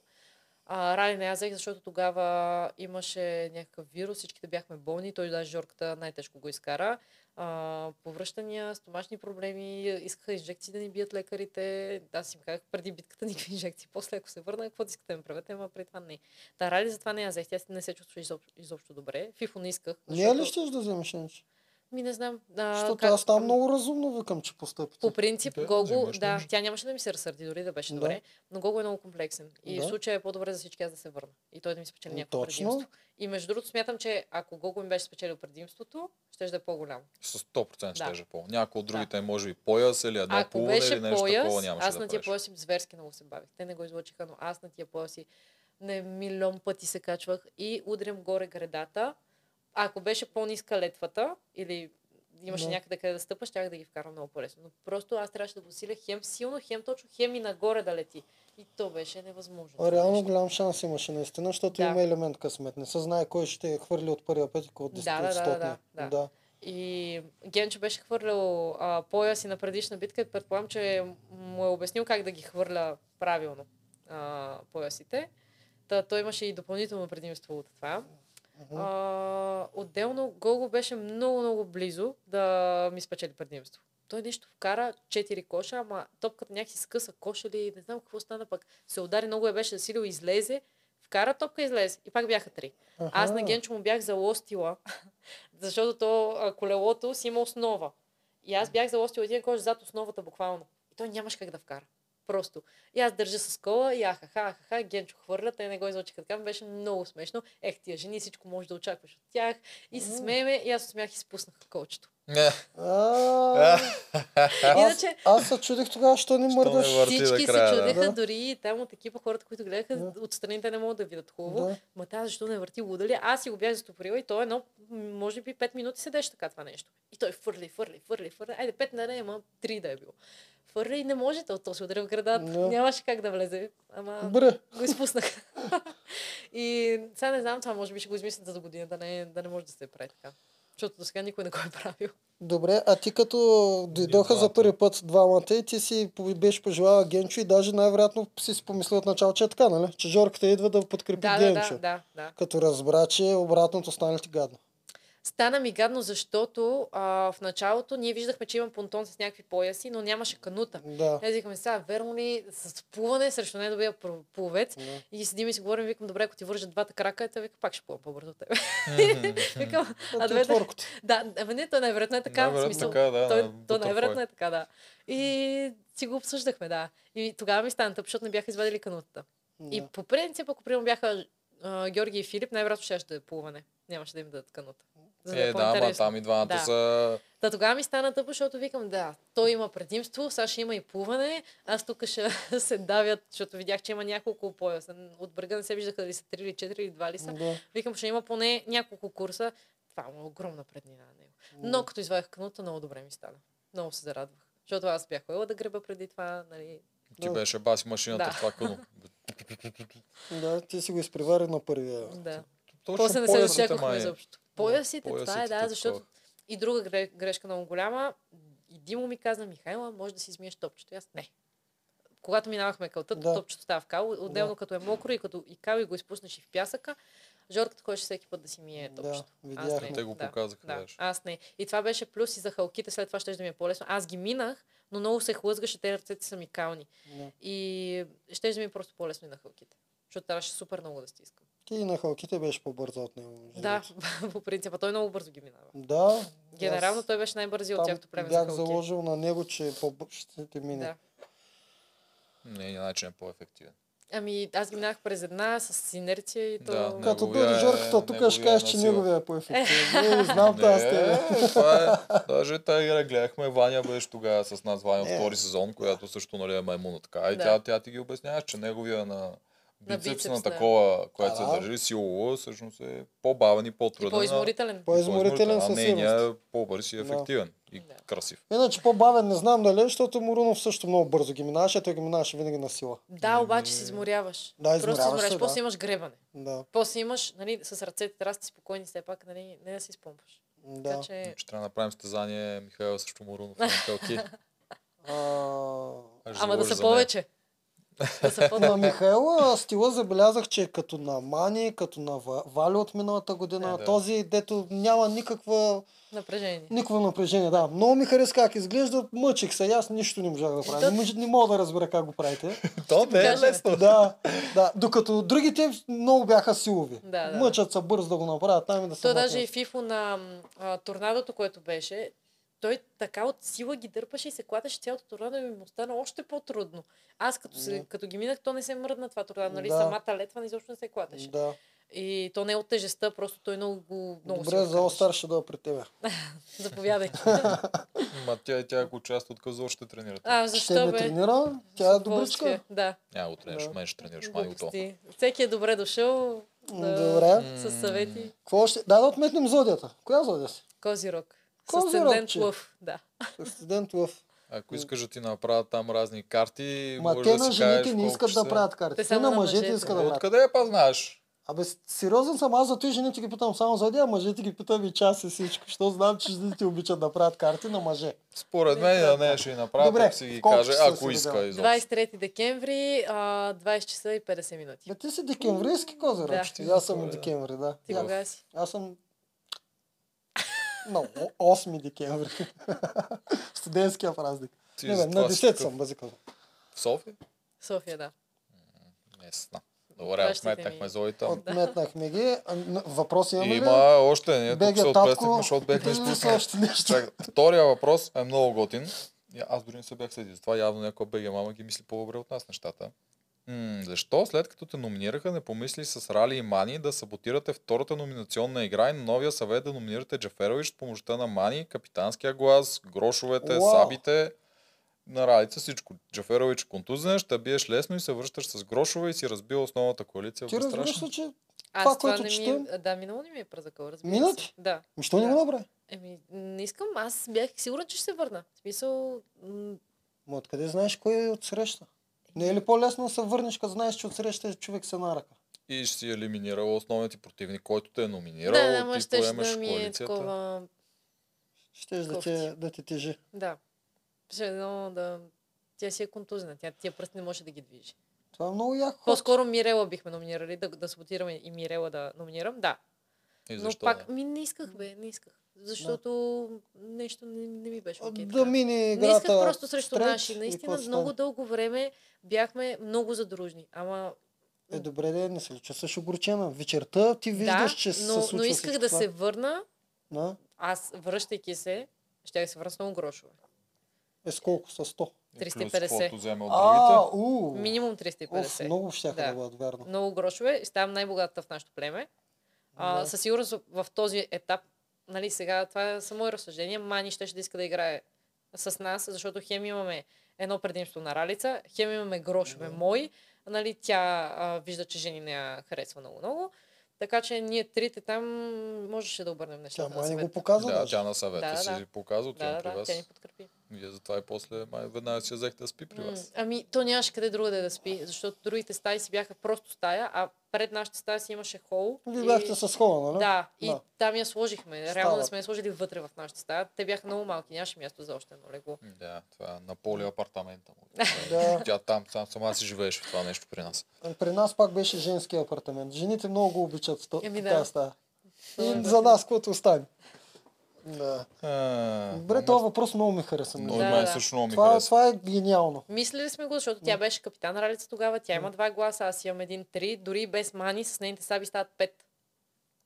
А, Ралина я взех, защото тогава имаше някакъв вирус, всичките бяхме болни, той даже Жорката най-тежко го изкара. Uh, повръщания, стомашни проблеми, искаха инжекции да ни бият лекарите. Аз им казах преди битката никакви инжекции. После ако се върна, какво да искате да ме правете, ама преди това не. Та Рали затова не я взех, тя не се чувства изобщо, изобщо добре. Фифо не исках. Защото... Не ли щеш да вземеш нещо? Ми не знам. А, защото как... аз там много разумно викам, че постъпите. По принцип, да, Гого, да, нещо. Тя нямаше да ми се разсърди, дори да беше да. Добре, но Гого е много комплексен. И да. В случая е по-добре за всички аз да се върна. И той да ми спечели някакво предимство. И между другото смятам, че ако Гого ми беше спечелил предимството, щеше да е по-голямо. С сто процента да. Щеше по-голямо. Някой от другите да. Може и пояс или едно полуне или нещо пояс, такова нямаше аз да на тия пояси зверски много се бавих. Те не го излъчиха, но аз на тия пояси не милион пъти се качвах и удрям горе гредата. Ако беше по-ниска летвата или имаше да. някъде къде да стъпаш, щях да ги вкарам много по-лесно. Но просто аз трябваше да го силя хем силно, хем точно, хем и нагоре да лети. И то беше невъзможно. Реално беше. Голям шанс имаше наистина, защото да. Има елемент късмет. Не се знае кой ще хвърли от първия път и от десет да, стотни. Да, да, да, да. И Генчо беше хвърлял а, поя си на предишна битка и предполагам, че му е обяснил как да ги хвърля правилно а, поясите. Та, той имаше и допълнително предимство от това. Uh-huh. А, отделно Гого беше много, много близо да ми спечели предимство. Той нещо вкара четири коша, ама топката някакси скъса коша или не знам какво стана, пък се удари, много я беше засилил, излезе, вкара топка, излезе и пак бяха три. Uh-huh. Аз на Генчо му бях залостила, защото то а, колелото си има основа. И аз бях залостила един кош зад основата буквално. И той нямаше как да вкара. Просто. И аз държа с кола и ахаха, ахаха, Генчо хвърля, те не го излъчи като кам, беше много смешно. Ех, тия жени, всичко може да очакваш от тях. И се смееме, и аз смях и спуснах колчето. Иначе... Аз се чудих тогава, що не мърдаш. Всички се чудеха, дори и там от екипа хората, които гледаха, отстрани те не могат да видят хубаво. Ма тази защо не върти лудали? Аз си го бях застопорила и той едно, може би пет минути седеше така това нещо. И той фърли, фърли, фърли, фърли. Айде, пет на не, ама три да е било. Фърля и не можете, от то се удря в градата. Yeah. Нямаше как да влезе. Ама Бре. го изпуснах. И сега не знам това, може би ще го измислят за година, да не, да не може да се прави така. Защото до сега никой не го е правил. Добре, а ти като дойдоха за първи път двамата и ти си беше пожелала Генчо и даже най-вероятно си си помисли от начало, че е така, нали? Че Жорката идва да подкрепи да, Генчо. Да, да, да. Като разбра, че обратното стане ти гадно. Стана ми гадно, защото а, в началото ние виждахме, че има понтон с някакви пояси, но нямаше канута. Да. Аз викаме сега, верно ли, с плуване срещу най-добрия пловец. Да. И седим и си говорим, викам, добре, ако ти вържат двата крака, ето вика, пак ще плува по-бързо от тебе. Викам, а двете... Да, не, той най-вероятно е така, в смисъл. Той най-вероятно е така, да. И си го обсъждахме, да. И тогава ми стана тъп, защото не бяха извадили канутата. И по принцип, ако приема бяха Георги и Филип, най-вероятно ще ще е плуване. Нямаше да им дадат канута. За да е, е да, ама там и двамата да. са... Та тогава ми стана тъпо, защото викам, да, той има предимство, сега ще има и плуване, аз тук ще се давят, защото видях, че има няколко пояса. От брега не се виждаха дали са три или четири или два ли са. Да. Викам, ще има поне няколко курса. Това е огромна преднина на него. Да. Но като извадих канута, много добре ми стана. Много се зарадвах. Защото аз бях ходила да греба преди това, нали... Ти да. беше баси машината да. в това кану. Да, ти си го изпревари на първия. Да. После не се засякахме изобщо. Поясите, Поясите, това е, да, защото и друга грешка много голяма. И Димо ми каза, Михаела, може да си измиеш топчето. И аз не. Когато минавахме кълта, да. топчето става в кал. Отделно да. като е мокро и като и кал и го изпуснеш и в пясъка, Жорката ходеше всеки път да си мие топчето. Да, аз не. Те го показаха. Да, да, аз не. И това беше плюс и за халките, след това ще да ми е по-лесно. Аз ги минах, но много се хлъзгаше, те ръцете са ми кални. Да. И ще да ми е просто по-лесно и на халките. Защото трябваше супер много да стискам. И на халките беше по-бързо от него. Да, по принципа. Той много бързо ги минава. Да. Генерално той беше най-бързи от тяхто племе за халки. Бях заложил на него, че по-бързо ще те мине. Да. Не, един начин е по-ефективен. Ами аз минах през една с инерция и то... Да, като бъде Жорката, тук ще кажеш, че неговия е по-ефективен. Не, знам тази тема. Даже тази игра гледахме, Ваня беше тогава с нас, Ваня от втори сезон, която също нали е маймуна така. И тя, тя ти ги обясняваш, че неговия на... Бицепс на такова, което се държи силово, всъщност е по-бавен и по-труден. По-изморителен. По-изморителен със сигурност. По-бърз и ефективен и красив. Иначе по-бавен не знам дали, защото Мурунов също много бързо ги минаваше, той ги минаваше винаги на сила. Да, обаче се изморяваш. Да, изморяваш. Просто изморяваш, да. После имаш гребане. Да. После имаш, нали, с ръцете трябва да си спокойни, все пак, нали, не да си изпомпаш. Да. Така, че... Ще трябва да направим състезание Михаела срещу Мурунов. Ама да са повече. На Михаела стила забелязах, че е като на Мани, като на Вали от миналата година. Да. Този, дето няма никаква напрежение. Никакво напрежение, да. Много ми хареса как изглежда, мъчих се, аз нищо не можах да правя. Не, не мога да разбера как го правите. То не е лесно. Да, да. Докато другите много бяха силови. Да, да. Мъчат се бързо да го направят. Там и да се то даже и Фифо на а, торнадото, което беше, той така от сила ги дърпаше и се клатеше цялото торнадо и му стана още по-трудно. Аз като, се, като ги минах, то не се мръдна това торнадо, нали? Да. Самата летва изобщо не се клатеше. Да. И то не е от тежестта, просто той много го... Много добре, за All-Star ще дойде при тебе. Заповядай. Ма тя, тя ако част отказва, ще тренира. А, защо ще бе? Ще ме тренира, тя е добричка. Да. Няма го тренираш, да. Мен ще тренираш, май готов. Всеки е добре дошъл. Да... Добре. С съвети. Какво ще... Да, да отметнем зодията. Коя зодия си? Козирог. С тендент лъв. Да. С тендент лъв. Ако искаш да ти направят там разни карти, ма може да си кажеш... Ма те на жените не искат да правят карти. Те на мъжете искат да правят. Откъде я познаваш? Абе, сериозен съм, аз за той жените ги питам само зодия, а мъжете ги питам и час и всичко. Що знам, че жените обичат да правят карти на мъже. Според мен да не ще и направят, добре, ако си ги каже, ако иска. двадесет и трети декември, а, двадесет часа и петдесет минути. Бе, ти си декемврийски козир. Да. Аз съм да. Декември, да. Ти да. Кога си? Аз съм... No, осми декември. Студентския празник. Не, бе, на десети съм, базикъл. В София? В София, да. Местна. Добре, отметнахме зодите. Отметнахме ги. Въпрос имаме ли? Има още. Ние тук се отпестихме, защото бяхме изпуснали. Втория въпрос е много готин. Аз дори не се бях следил. Затова явно някоя Б Г мама ги мисли по-добре от нас нещата. М- защо след като те номинираха, не помисли с Рали и Мани да саботирате втората номинационна игра и на новия съвет да номинирате Джаферович с помощта на Мани, капитанския глас, грошовете, уау, сабите... На Ралица всичко. Джаферович контузен, ще биеш лесно и се връщаш с грошове и си разбил основната коалиция. Ти разбираш ли, че това, аз това което чета... Ми... Да, минало не ми е пръзъкъл, разбира се. Минат? Да. Защо да. Не го направи? Еми, не искам. Аз бях сигурен, че ще се върна. В смисъл... Ма откъде знаеш кой е отсреща? Не е ли по-лесно да се върнеш, като знаеш, че отсреща човек се нарака? И ще си елиминирал основния ти противник, който те е номинирал. Да, да, ти ще поемеш да коалицията. Е такова... Щеш да те, да те тежи. Да. Едно, да... Тя си е контузена. Тя тия пръст не може да ги движи. Това е много яко. По-скоро Мирела бихме номинирали, да, да саботираме и Мирела да номинирам, да. И защо? Но пак ми не исках, бе, не исках. Защото да. Нещо не, не ми беше окей. Да мине играта. Не исках просто срещу стрет, наши. Наистина много дълго време бяхме много задружни. Ама... Е, добре, де, не се лича с огорчена. Вечерта ти виждаш, да, че се случва. Но исках да това. Се върна. Да? Аз, връщайки се, ще се върна с много грошове. Е с колко? С сто? триста и петдесет. А, у, минимум триста и петдесет. Оф, много ще да бъдат, вярно. Много грошове. Ставам най-богатата в нашото племе. А, със сигурност в този етап, нали, сега това са мои разсъждения, Мани ще, ще иска да играе с нас, защото хем имаме едно предимство на Ралица, хем имаме грошове да. Мои. Нали, тя а, вижда, че Жени не я харесва много-много. Така че ние трите там можеше да обърнем нещата. Тя май не го показа. Да, тя на съвета да, си да. Показва, да, да, при вас. Тя ни подкрепи. Вие затова и после май веднага си взехте да спи при вас. М- ами то нямаше къде другаде да спи, защото другите стаи си бяха просто стая, а пред нашата стая си имаше хол. Вие бяхте и... с хола, нали? Да, и да. Там я сложихме. Реално Стават. Да сме я сложили вътре в нашата стая. Те бяха много малки, нямаше място за още едно легло. Да, това на поле апартамента му. Да. Тя там сам, сама си живееше в това нещо при нас. При нас пак беше женски апартамент. Жените много го обичат в тази да. Стая. И за нас, което остане. Да. А, добре, това въпрос много ми хареса. Да, да. Също много ми това, хареса. Това е гениално. Мислили сме го, защото тя беше капитан на Ралица тогава, тя има два гласа, аз имам един три, дори без Мани с нейните саби стават пет.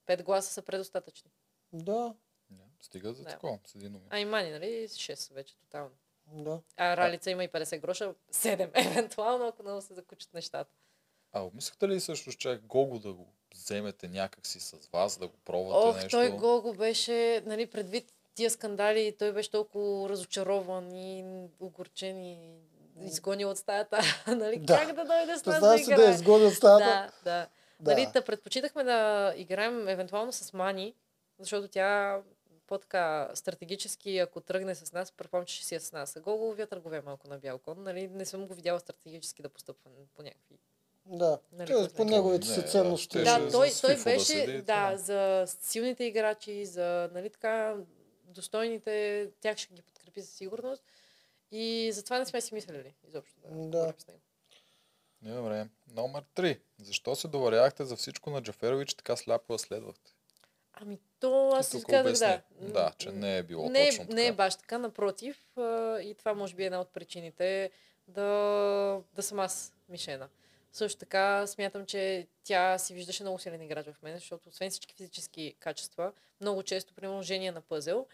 Пет гласа са предостатъчни. Да. Yeah, стига за да. Такова. А и Мани, нали? шест вече тотално. Да. А Ралица има и петдесет гроша, седем евентуално, ако много се закучат нещата. А, мислихте ли също, че Гого да го вземете някакси с вас, да го пробвате Ох, нещо? Ох, той Гого беше, нали, предвид тия скандали, той беше толкова разочарован и огорчен и изгонил от стаята. Нали, да. Как да дойде с нас да играе? Да, изгони от стаята. Да, да. Да. Нали, да предпочитахме да играем евентуално с Мани, защото тя по-така стратегически, ако тръгне с нас, предполагам, че ще си е с нас. А Гого вие търгове малко на бял кон, нали, не съм го видяла стратегически да постъпва по някакви. Да, нали, по неговите си ценности. Да, да, той, той беше да седи, да, да. За силните играчи, за нали, така, достойните, тях ще ги подкрепи със сигурност. И затова не сме си мислили изобщо да, да. С него. Добре. Номер три. Защо се доваряхте за всичко на Джаферович, така сляпо следвахте? Ами то аз си казах да. Да, че не е било не, точно така. Не е баш така, напротив. И това може би е една от причините да, да съм аз мишена. Също така смятам, че тя си виждаше много силен играч в мен, защото освен всички физически качества, много често, примерно, Жени е на пъзел.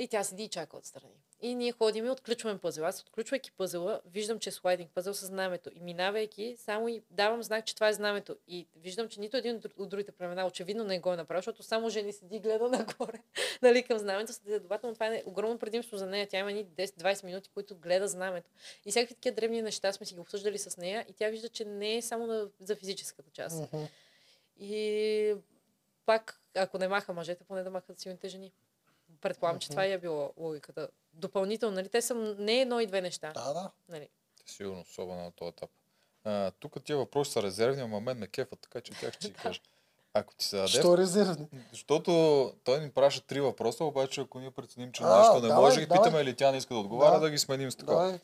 И тя седи и чака отстрани. И ние ходим и отключваме пъзела. Аз, отключвайки пъзела, виждам, че е слайдинг пъзел със знамето. И минавайки, само и давам знак, че това е знамето. И виждам, че нито един от другите племена очевидно не го е направил, защото само Жени седи и гледа нагоре, нали, към знамето. Следователно, това е огромно предимство за нея. Тя има ни десет-двайсет минути, които гледа знамето. И всякакви такива древни неща сме си ги обсъждали с нея. И тя вижда, че не е само за физическата част. Mm-hmm. И пак, ако не маха мъжете, поне да махат силните жени. Предполагам, mm-hmm. че това е било логиката. Допълнително, нали? Те са не едно и две неща. Да, да. Нали? Сигурно, особено на този етап. А, тук тия въпроси са резервни, ама мен ме кефа, така че тях ще ти кажа. Ако ти се даде... Що резервни? Защото той ни праша три въпроса, обаче ако ние преценим, че а, нашето не давай, може, ги давай. Питаме или тя не иска да отговаря, да, да ги сменим с такова.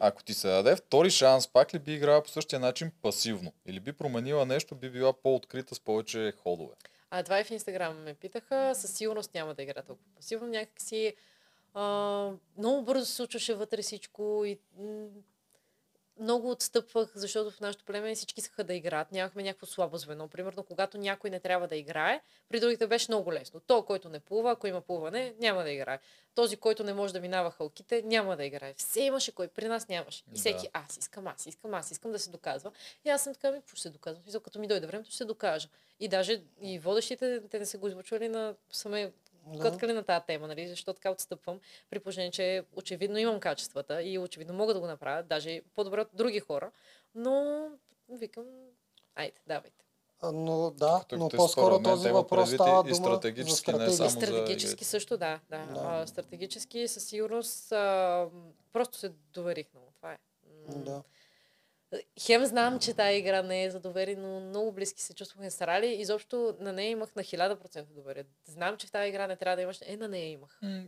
Ако ти се даде втори шанс, пак ли би играла по същия начин пасивно? Или би променила нещо, би била по-открита с повече ходове? А това и в Инстаграм ме питаха, със сигурност няма да игра толкова пасивно. Някакси а, много бързо се случваше вътре всичко и м- много отстъпвах, защото в нашото племе всички искаха да играят. Нямахме някакво слабо звено. Примерно, когато някой не трябва да играе, при другите беше много лесно. Той, който не плува, ако има плуване, няма да играе. Този, който не може да минава халките, няма да играе. Все имаше кой, при нас нямаше. И всеки, аз искам, аз искам, аз искам да се доказва. И аз съм така, ми, ще се доказвам. И като ми дойде времето, ще се докажа. И даже и водещите, те не са го излъчвали на саме къткали на тази тема, нали? Защо така отстъпвам, при положение, че очевидно имам качествата и очевидно мога да го направя, даже по-добре от други хора, но викам, айде, давайте. Но да, като но по-скоро този въпрос става дума и стратегически, за стратегически. Не само стратегически за... също, да. да. да. А, стратегически със сигурност а, просто се доверих много. Това е. Да. Хем знам, че тая игра не е за доверие, но много близки се чувствахме старали. Изобщо на нея имах на хиляда процента доверие. Знам, че в тази игра не трябва да имаш. Е, на нея имах. М-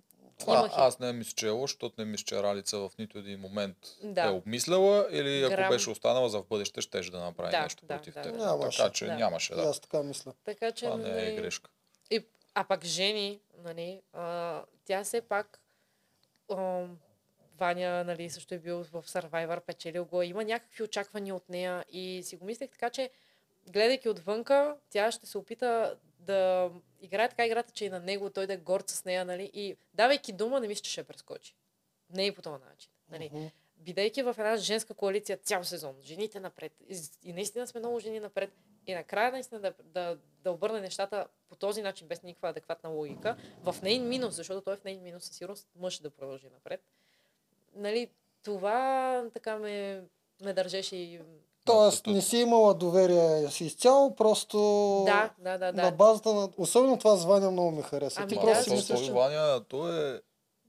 а, аз не мисля, че е лошо, защото не мисля, че Ралица в нито един момент да. Е обмисляла или ако Грам... беше останала за в бъдеще, щеше да направи да, нещо да, против да, теб. Да, да. Така че да. Нямаше. Да. Аз така мисля. Така, че, това не нали... е грешка. И, а пак Жени, нали, а, тя все пак... А, Ваня, нали, също е бил в Survivor, печелил го. Има някакви очаквания от нея и си го мислех така, че гледайки отвънка, тя ще се опита да играе така играта, че и на него той да е горд с нея, нали, и давайки дума, не мисля, че ще прескочи. Не и по този начин, нали. Uh-huh. Бидейки в една женска коалиция цял сезон, жените напред, и наистина сме много жени напред, и накрая наистина да, да, да обърне нещата по този начин, без никаква адекватна логика, в нейн минус, защото той в нейн минус със сигурност мъж да продължи напред. Нали, това така ме, ме държеше и... Тоест не си имала доверие си изцяло, просто да, да, да, да. На базата на... Особено това с Ваня много ми хареса. Ами, да, си мисля, че... Ваня, той е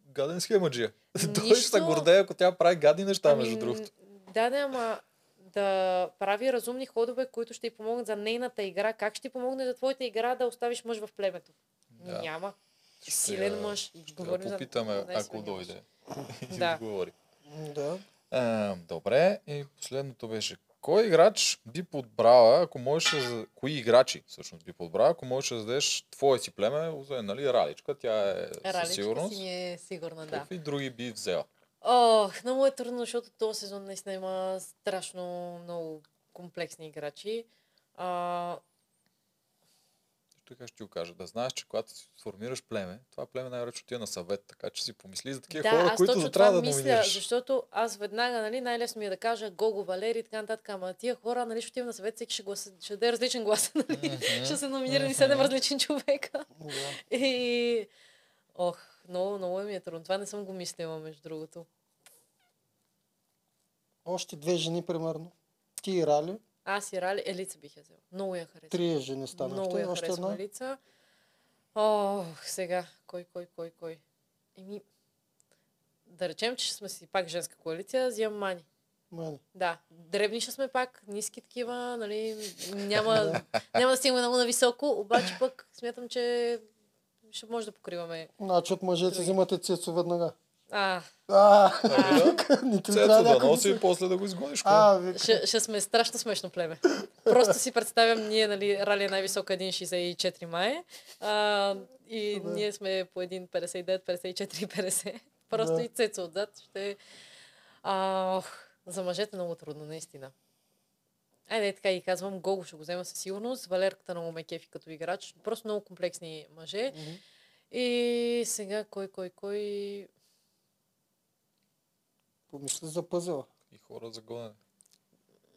гаден схемаджия. Нищо... Той ще се гордее, ако тя прави гадни неща, ами, между другото. Да, да, ама да прави разумни ходове, които ще й помогнат за нейната игра. Как ще ти помогне за твоята игра да оставиш мъж в племето? Да. Няма. Силен ще, мъж. Ще да попитаме, за... ако дойде. Да. Да. А, добре, и последното беше. Кой играч би подбрала, ако можеш да... Кои играчи всъщност би подбрала, ако можеш да зададеш твое си племе, нали, Раличка, тя е Раличка със сигурност. Си е сигурна, да. Какви други би взела? Ох, много е трудно, защото този сезон наистина има страшно много комплексни играчи. А... Така ще ти го кажа. Да знаеш, че когато си формираш племе, това племе най-речо ти е на съвет, така че си помисли за такива да, хора, които за трябва да номинираш. Да, аз мисля, защото аз веднага, нали, най-лесно ми е да кажа Гого, Валери и така нататък, ама тия хора, нали, ще отивам на съвет, всеки ще, гласа, ще даде различен глас, нали? Mm-hmm. Ще са номинирани седем mm-hmm. различни човека. Yeah. И... Ох, много, много ми е трудно. Това не съм го мислила, между другото. Още две жени, примерно. Ти и Рали. Аз и Рали, Елица бих я взела. Много я харесвам. Три жени станахте. Много я харесвам Елица. Ох, сега, кой, кой, кой, кой. Еми, да речем, че сме си пак женска коалиция, взимам Мани. Мани. Да, дребниша сме пак, ниски такива, нали, няма, няма да стигаме много нависоко, обаче пък смятам, че ще може да покриваме. Значи от мъжете взимате Цецо веднага. А, а, а, а Цецо да носи и после да го изгониш. Ще, ще сме страшно смешно племе. Просто си представям, ние, нали, Рали е най-висока едно шейсет и четири май а, и да. Ние сме по едно петдесет и девет, петдесет и четири, петдесет. Просто да. И Цецо отзад ще... А, ох, за мъжете много трудно, наистина. Айде, така и казвам, Гого ще го взема със сигурност. Валерката много ме кефи като играч. Просто много комплексни мъже. Mm-hmm. И сега кой, кой, кой... Помисля за пъзела. И хора за гонене.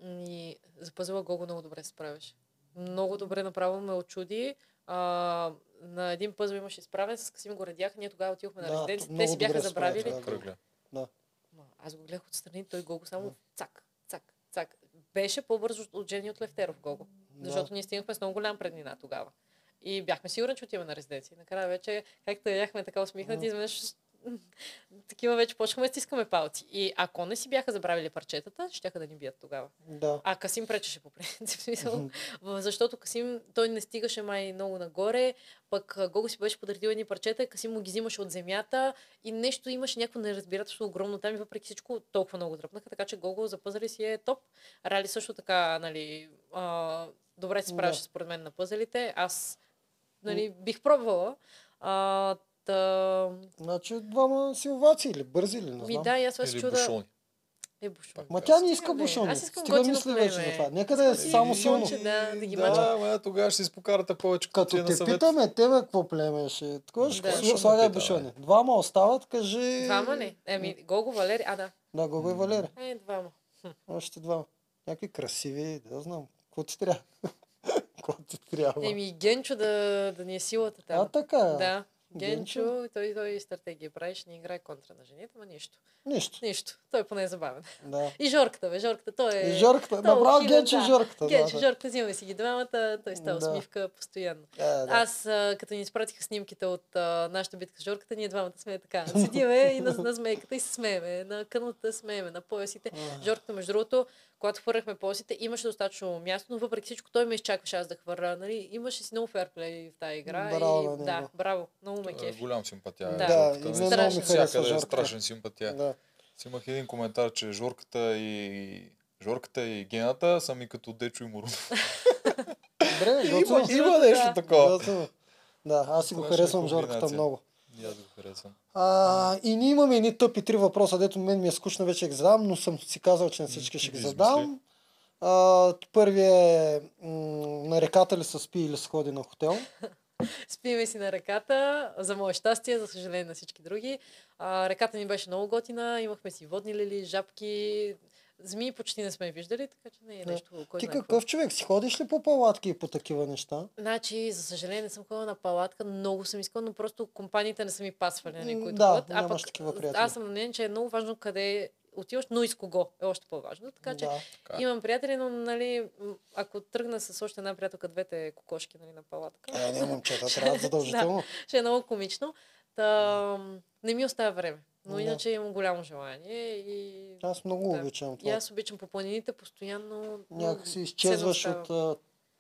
И за пъзела Гого много добре се справяше. Много добре направо ме очуди. А, на един пъзел имаше изправен, с Касим го редяха, ние тогава отивахме на да, резиденци. Те си бяха забравили. Да, да. Да. Аз го гледах отстрани, той Гого само да. Цак, цак, цак. Беше по-бързо от Жени от Левтеров Гого. Да. Защото ние стигнахме с много голям преднина тогава. И бяхме сигурни, че отиваме на резиденция. Накрая вече, както яхме така усмихнати, изведнъж такива вече почнахме да стискаме палци. И ако не си бяха забравили парчетата, щяха да ни бият тогава. Да. А Касим пречеше по принцип, смисъл. Защото Касим, той не стигаше май много нагоре, пък Гого си беше подредил едни парчета, Касим му ги взимаше от земята и нещо имаше някакво неразбирателство огромно там и въпреки всичко толкова много дръпнаха, така че Гого за пъзели си е топ. Рали също така, нали, а, добре се справяше да. Според мен на пъзелите. Аз нали, бих пробвала. А, та... Значи двама силваци или бързи ли? Не знам. Ми, да, аз или чуда... бушони. Е, бушони. Ма тя не иска бушони. Стига мисли вече за това. Нека да е само силно. Да, да, ги да ма, тогава ще изпокарате повече. Като те питаме, тебе какво племе ще? Такова ще слагай бушони. Двама остават, кажи... Двама не. Еми, Гого, Валери, а да. Да, Гого и Валери. Е, двама. Още двама. Някакви красиви, да знам. Какво ти трябва? Какво ти трябва? Еми, Генчо да, да ни е силата там. А, така. Да. Генчо, Генчо? той, той стратегия прави, ще не играе контра на жените, ама нищо. Нищо. Нищо. Той поне е забавен. Да. И Жорката, бе, Жорката, той е... И Жорката, направо Генчо и Жорката. Генчо и да, Жорката, взимаме си ги двамата, той става да. Усмивка постоянно. Да, да. Аз, като ни изпратиха снимките от а, нашата битка с Жорката, ние двамата сме така. Седиме и на, на змейката и се смееме, на къната смееме, на поясите. А. Жорката, между другото, когато хвърляхме полосите, имаше достатъчно място, но въпреки всичко той ме изчакваше аз да хвърля. Нали? Имаше си много ферплей в тази игра. Браво, и, да, браво. Много ме кефи. Голям симпатия. Да, да и не много ми харесва е страшен симпатия. Да. Си имах един коментар, че Жорката и, Жорката и Гената са ми като Дечо и Мурунов. Добре, има, има нещо да. Такова. Да, да, аз си го харесвам Жорката много. И аз го харесвам. А, и ние имаме едни тъпи три въпроса, дето мен ми е скучно вече ги задам, но съм си казал, че на всички ще ги задам. А, първият е на реката ли се спи или се ходи на хотел? Спиме си на реката, за мое щастие, за съжаление на всички други. А, реката ни беше много готина, имахме си водни лили, жабки, змии почти не сме виждали, така че не е нещо... Да. Ти какъв човек? Си ходиш ли по палатки и по такива неща? Значи, за съжаление не съм ходила на палатка, много съм искала, но просто компаниите не са ми пасвали. М, да, а нямаш пък, такива приятели. Аз съм мнен, че е много важно къде отиваш, но и с кого е още по-важно. Така че да, така. Имам приятели, но нали, ако тръгна с още една приятелка, двете кокошки нали, на палатка. Е, не, момчета, трябва задължително. Да, ще е много комично. Та, не ми оставя време. Но да, иначе имам голямо желание. И... Аз много да, обичам това. И аз обичам по планините, постоянно... Някак си изчезваш от а,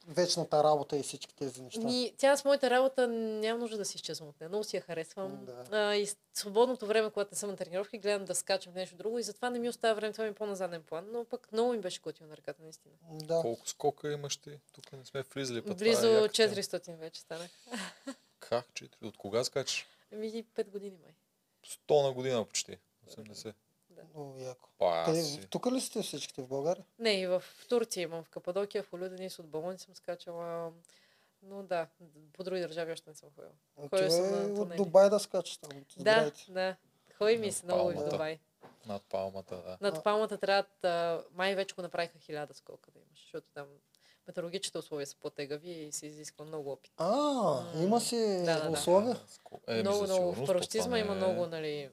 вечната работа и всички тези неща. И, тя с моята работа няма нужда да си изчезвам от нея. Много си я харесвам. Да. А, и свободното време, когато не съм на тренировки, гледам да скачам в нещо друго и затова не ми остава време. Това ми е по-назаден план, но пък много ми беше готино на ръката, наистина. Да. Колко скока имаш ти? Тук не сме влизали път. Близо това, четиристотин вече станах. Как? четири? От кога скачаш? Еми пет години май. сто на година почти. осемдесет. Да. Много яко. Те, тук ли сте всичките в България? Не, и в Турция имам. В Кападокия, в Олюденис, от Балони съм скачала. Но да, по други държави още не съм ходила. Ходила съм от Дубай да скачаш там. Да, да. Ходи ми се много в Дубай. Над палмата, да. Над палмата трябва да... Май вече го направиха хиляда скока да имаш. Защото там метеорологичните условия са по-тегави и се изисква много опит. А, м-м. Има си да, да, условия? Да. Е, много, много. В парашутизма има е... много, нали,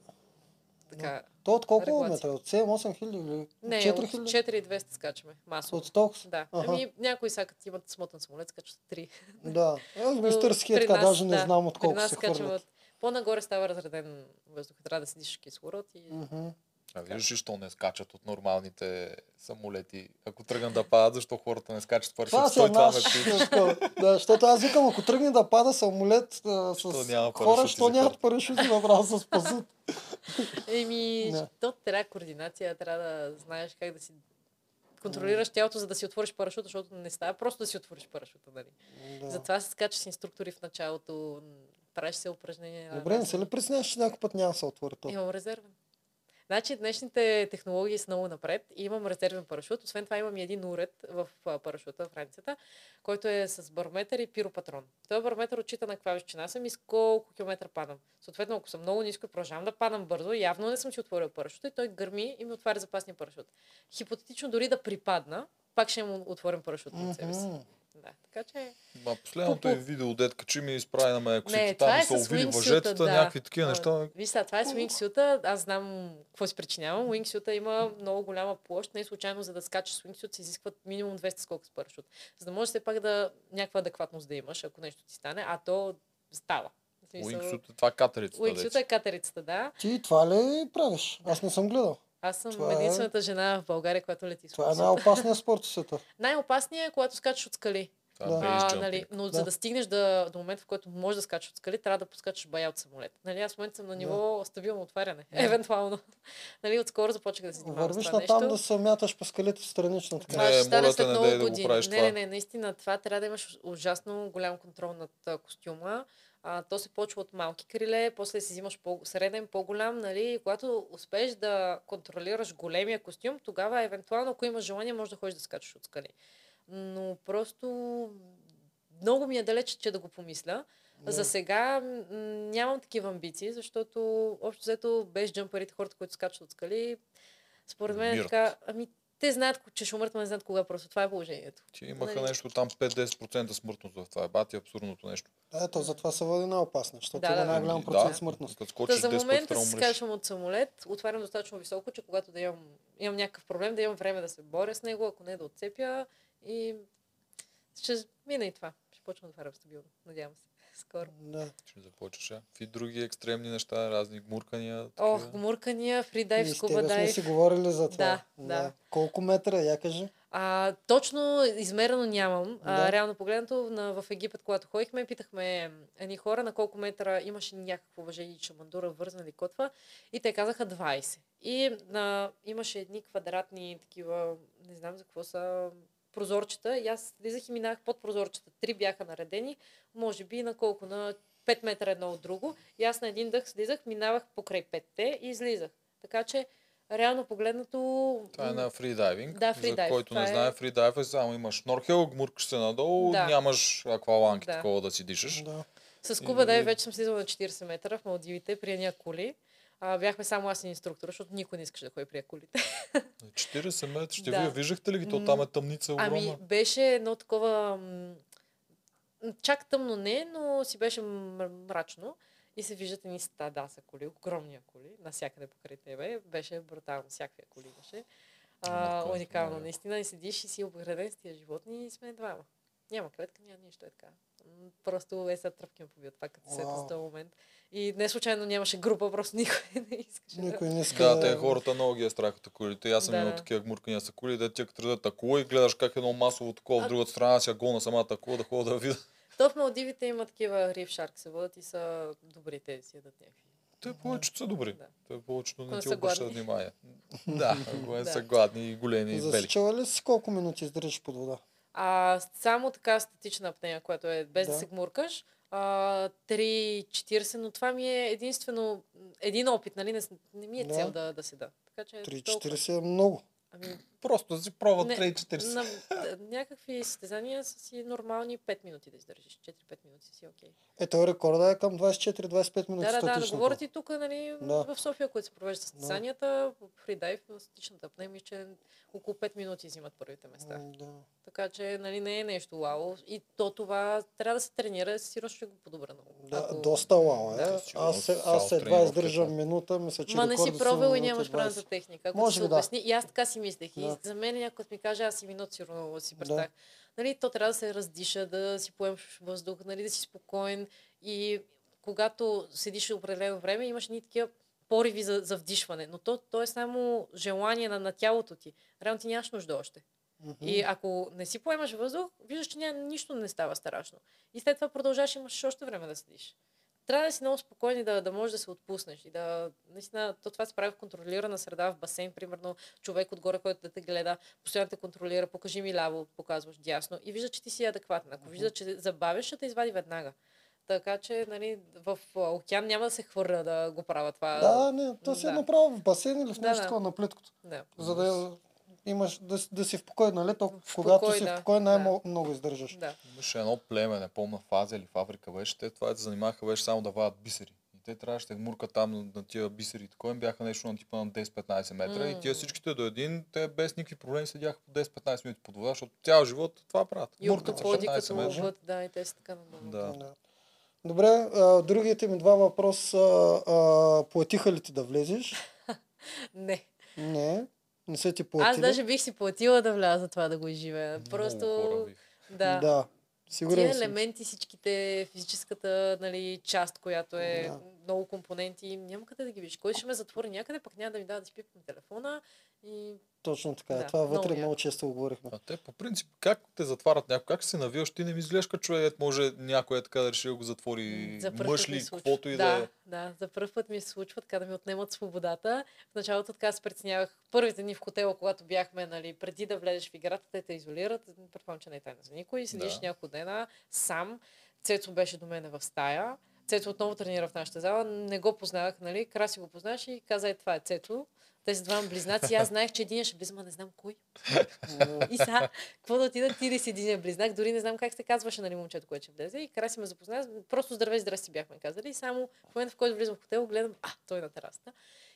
така... То от колко метра? От седем-осем хиляди или не, четири хиляди? четири хиляди и двеста скачаме. Масово. От стокс? Да. Ага. Ами някои сега като имат смотан самолет, скачат три. Да. Аз мистърския така, даже не да, знам от колко се хвърлят. По-нагоре става разреден въздух. Трябва да седиш в кислород и... Uh-huh. А виждаш ли, що не скачат от нормалните самолети? Ако тръгнат да падат, защо хората не скачат първи? Това си една шишка. Да, защото аз викам, ако тръгне да пада самолет а, с няма хора, що нямат парашути, направо се спасат. Еми, то трябва координация, трябва да знаеш как да си контролираш тялото, за да си отвориш парашута, защото не става просто да си отвориш парашута. Нали? Да. Затова се скачаш с инструктори в началото, правиш се упражнения. Добре, не се ли присняваш, че някой път няма да се отвори? Имам резервен. Значи днешните технологии са много напред и имам резервен парашют. Освен това имам един уред в парашута, в раницата, който е с барометър и пиропатрон. Този барометър отчита на каква височина съм и с колко километра падам. Съответно, ако съм много ниско и продължавам да падам бързо, явно не съм си отворил парашута и той гърми и ми отваря запасния парашут. Хипотетично дори да припадна, пак ще му отворим парашут от себе си. Да, така че... Ма последното е видео, детка, че ми изправи на мен, косите там, са увили въжетата, да. някакви такива а, неща. Виж сега, това е с уингсюта, аз знам какво си причинявам. Уингсюта има много голяма площ, не случайно за да скачаш с уингсют се изискват минимум двеста скока с парашют. За да можеш все пак да някаква адекватност да имаш, ако нещо ти стане, а то става. Уингсюта, това е катерицата. Уингсюта е катерицата, да. Ти това ли правиш? Аз не съм гледал. Аз съм това единствената е... жена в България, която лети с това е най-опасният спорт света. Най-опасният е, когато скачаш от скали. Да. А, нали, но да. за да стигнеш да, до момента, в който можеш да скачаш от скали, трябва да поскачаш бая от самолет. Нали, аз в момента съм на ниво да. стабилно отваряне. Да. Евентуално. Нали, отскоро започнах да се занимавам. Вървиш на там да се мяташ по скалите странично. Така. Не, не, стане след много да години. Не, не, не, не, наистина това трябва да имаш ужасно голям контрол над костюма. А, то се почва от малки криле, после си взимаш по-среден, по-голям, нали? Когато успееш да контролираш големия костюм, тогава евентуално, ако имаш желание, можеш да ходиш да скачаш от скали. Но просто много ми е далеч, че да го помисля. Yeah. За сега нямам такива амбиции, защото общо взето без джампарите, хората, които скачат от скали, според мен е така... Ами, те знаят, че ще умрат, но не знаят кога. Просто това е положението. Че имаха нали? нещо там пет до десет процента смъртност в това. Бати абсурдното нещо. Да, то затова се води най-опасно, защото да, има да, най-голям процент да, смъртност. Да, за момента се скачвам от самолет, отварям достатъчно високо, че когато да имам, имам някакъв проблем, да имам време да се боря с него, ако не да отцепя и ще мина и това. Ще почвам да отварям стабилно. Надявам се. Скоро. Да. Ще започваш. И други екстремни неща, разни гмуркания. Такива. Ох, гмуркания, фридайв, скуба дайв. Ние сме си говорили за това. Да, да. Да. Колко метра, я кажи? А, точно измерено нямам. Да. А, реално погледнато в Египет, когато ходихме, питахме едни хора на колко метра имаше някакво въже и шамандура, вързана или котва. И те казаха двайсет. И а, имаше едни квадратни такива, не знам за какво са... прозорчета и аз слизах и минах под прозорчета. Три бяха наредени, може би на колко, на пет метра едно от друго. И аз на един дъх слизах, минавах покрай петте и излизах. Така че, реално погледнато... Това е на фридайвинг. Да, фридайв. За който това не знае, фридайв е само имаш шнорхел, гмуркаш се надолу, да. нямаш акваланки да. такова да си дишаш. Да. С куба и... дай вече съм слизала на четирийсет метра в Малдивите при едния кули. А, бяхме само аз и инструктор, защото никой не искаше да ходи при акулите. четирийсет метра, ще да. вие виждахте ли ги? То там е тъмница огромна. Ами беше едно такова... М... Чак тъмно не, но си беше мрачно. И се виждат едни стада с акули, огромни акули, навсякъде покрай тебе. Беше брутално, всякакви акули беше. А, а, уникално, да. наистина. И седиш и си обграден с тия животни и сме двама. Няма клетка, няма нищо е така. Просто е сега тръпки ме побият, пак като сета с този момент. И не случайно нямаше група, просто никой не искаше. Никой не иска. Да, те хората много ги е страх от акулите. Аз съм да. имал такива гмуркания с акули, да тя като тръгват акула и гледаш как едно масово такова а... в другата страна, сега гол на самата акула да ходя да видя. То в Малдивите има такива риф шарк се водят и са добри, те си ядат някакви. Те повечето са добри. Да. Те повечето не ти обръщат внимание. Да, да, са гладни и големи и бели. Засичала ли си колко минути издържиш под вода? А, само така статична апнея, която е без да, да се гмуркаш, а, три четирийсет, но това ми е единствено един опит, нали? Не, не ми е да. цел да, да седа. Така, че три четирийсет е много. Ами, просто да си пробва три четирийсет. На, на някакви състезания са си нормални пет минути да издържиш. четири-пет минути си окей. Okay. Ето рекорда е към двайсет и четири двайсет и пет минути статичната. Да, да, да, говорят и тук, нали, да. в София, които се провеждат състезанията, да. фридайв, статичната апнея, че около пет минути взимат първите места. Да. Така че, нали, не е нещо лао. И то това трябва да се тренира, сигурно ще го подобра много. Да, ако... доста лао е. Да. Аз, аз едва издържам минута, мисля, че ма, рекорда съм не си пробил и нямаш правната техника. Ако се да. обясни, и аз така си мислех. Да. И за мен някой ми каже, аз и минут сигурно си представях. Да. Нали, то трябва да се раздиша, да си поемаш въздух, нали, да си спокоен. И когато седиш определено време, имаш ни такива пориви за, за вдишване. Но то, то е само желание на, на тялото ти. Реално ти нямаш нужда още. Mm-hmm. И ако не си поемаш въздух, виждаш, че ня, нищо не става страшно. И след това продължаваш, имаш още време да седиш. Трябва да си много спокойни, да, да можеш да се отпуснеш. И да, наистина, то това се прави в контролирана среда, в басейн, примерно, човек отгоре, който да те гледа, постоянно те контролира, покажи ми ляво, показваш дясно и вижда, че ти си адекватен. Ако вижда, че забавяш, ще те извади веднага. Така че, нали, в океан няма да се хвърля да го правя това. Да, не, то си да. Е направо в басейн или в нещо да, такова да. На плиткото. Да. За да имаш, да, да си в покой, нали? Толкова, в когато покой, си да. В покой, най-много да. Издържаш. Да. Имаше едно племе, не помня, в Азия или в Африка беше, те това се занимаваха беше само да вадят бисери. И те трябваше да гмурка там на тия бисери, такова им бяха нещо на типа на десет-петнайсет метра mm. и тия всичките до един, те без никакви проблеми седяха по десет-петнайсет минути под вода, защото цял живот това правят. Гмурка ходи като ловът, да, и те са така на. Добре, другите ми два въпроса. Платиха ли ти да влезеш? Не. Не, не са ти платили. Аз даже бих си платила да вляза това да го изживея. Просто, да. Да. Сигурен тия елементи, всичките, физическата, нали, част, която е да. Много компоненти, няма къде да ги видиш. Кой ще ме затвори някъде, пък няма да ми дава да си пипам телефона. И... Точно така. Да, това вътре много често го говорихме. А те по принцип, как те затварят някой? Как се навиваш? Ти не ми изглежда човек, може някой е така да реши да го затвори, за мъж ли, каквото и да е. Да, да, за първ път ми се случва така да ми отнемат свободата. В началото така се притеснявах. Първите дни в хотела, когато бяхме, нали, преди да влезеш в играта, те те изолират. Предполагам, че не е тайна за никой. Седиш да. Няколко дена сам. Цецо беше до мене в стая. Цецо отново тренира в нашата зала. Не го познавах, нали? Краси го познаваш и каза, е, това е Цецо. Тези двама близнаци, аз знаех, че един ще близам, а не знам кой. И сега, какво да отида, ти ли си един близнак, дори не знам как се казваше, нали, момчето, което ще влезе. И Краси ме запозна, просто здравей, здрасти бяхме казали. И само в момента, в който влизам в хотел, гледам, а, той на тераста.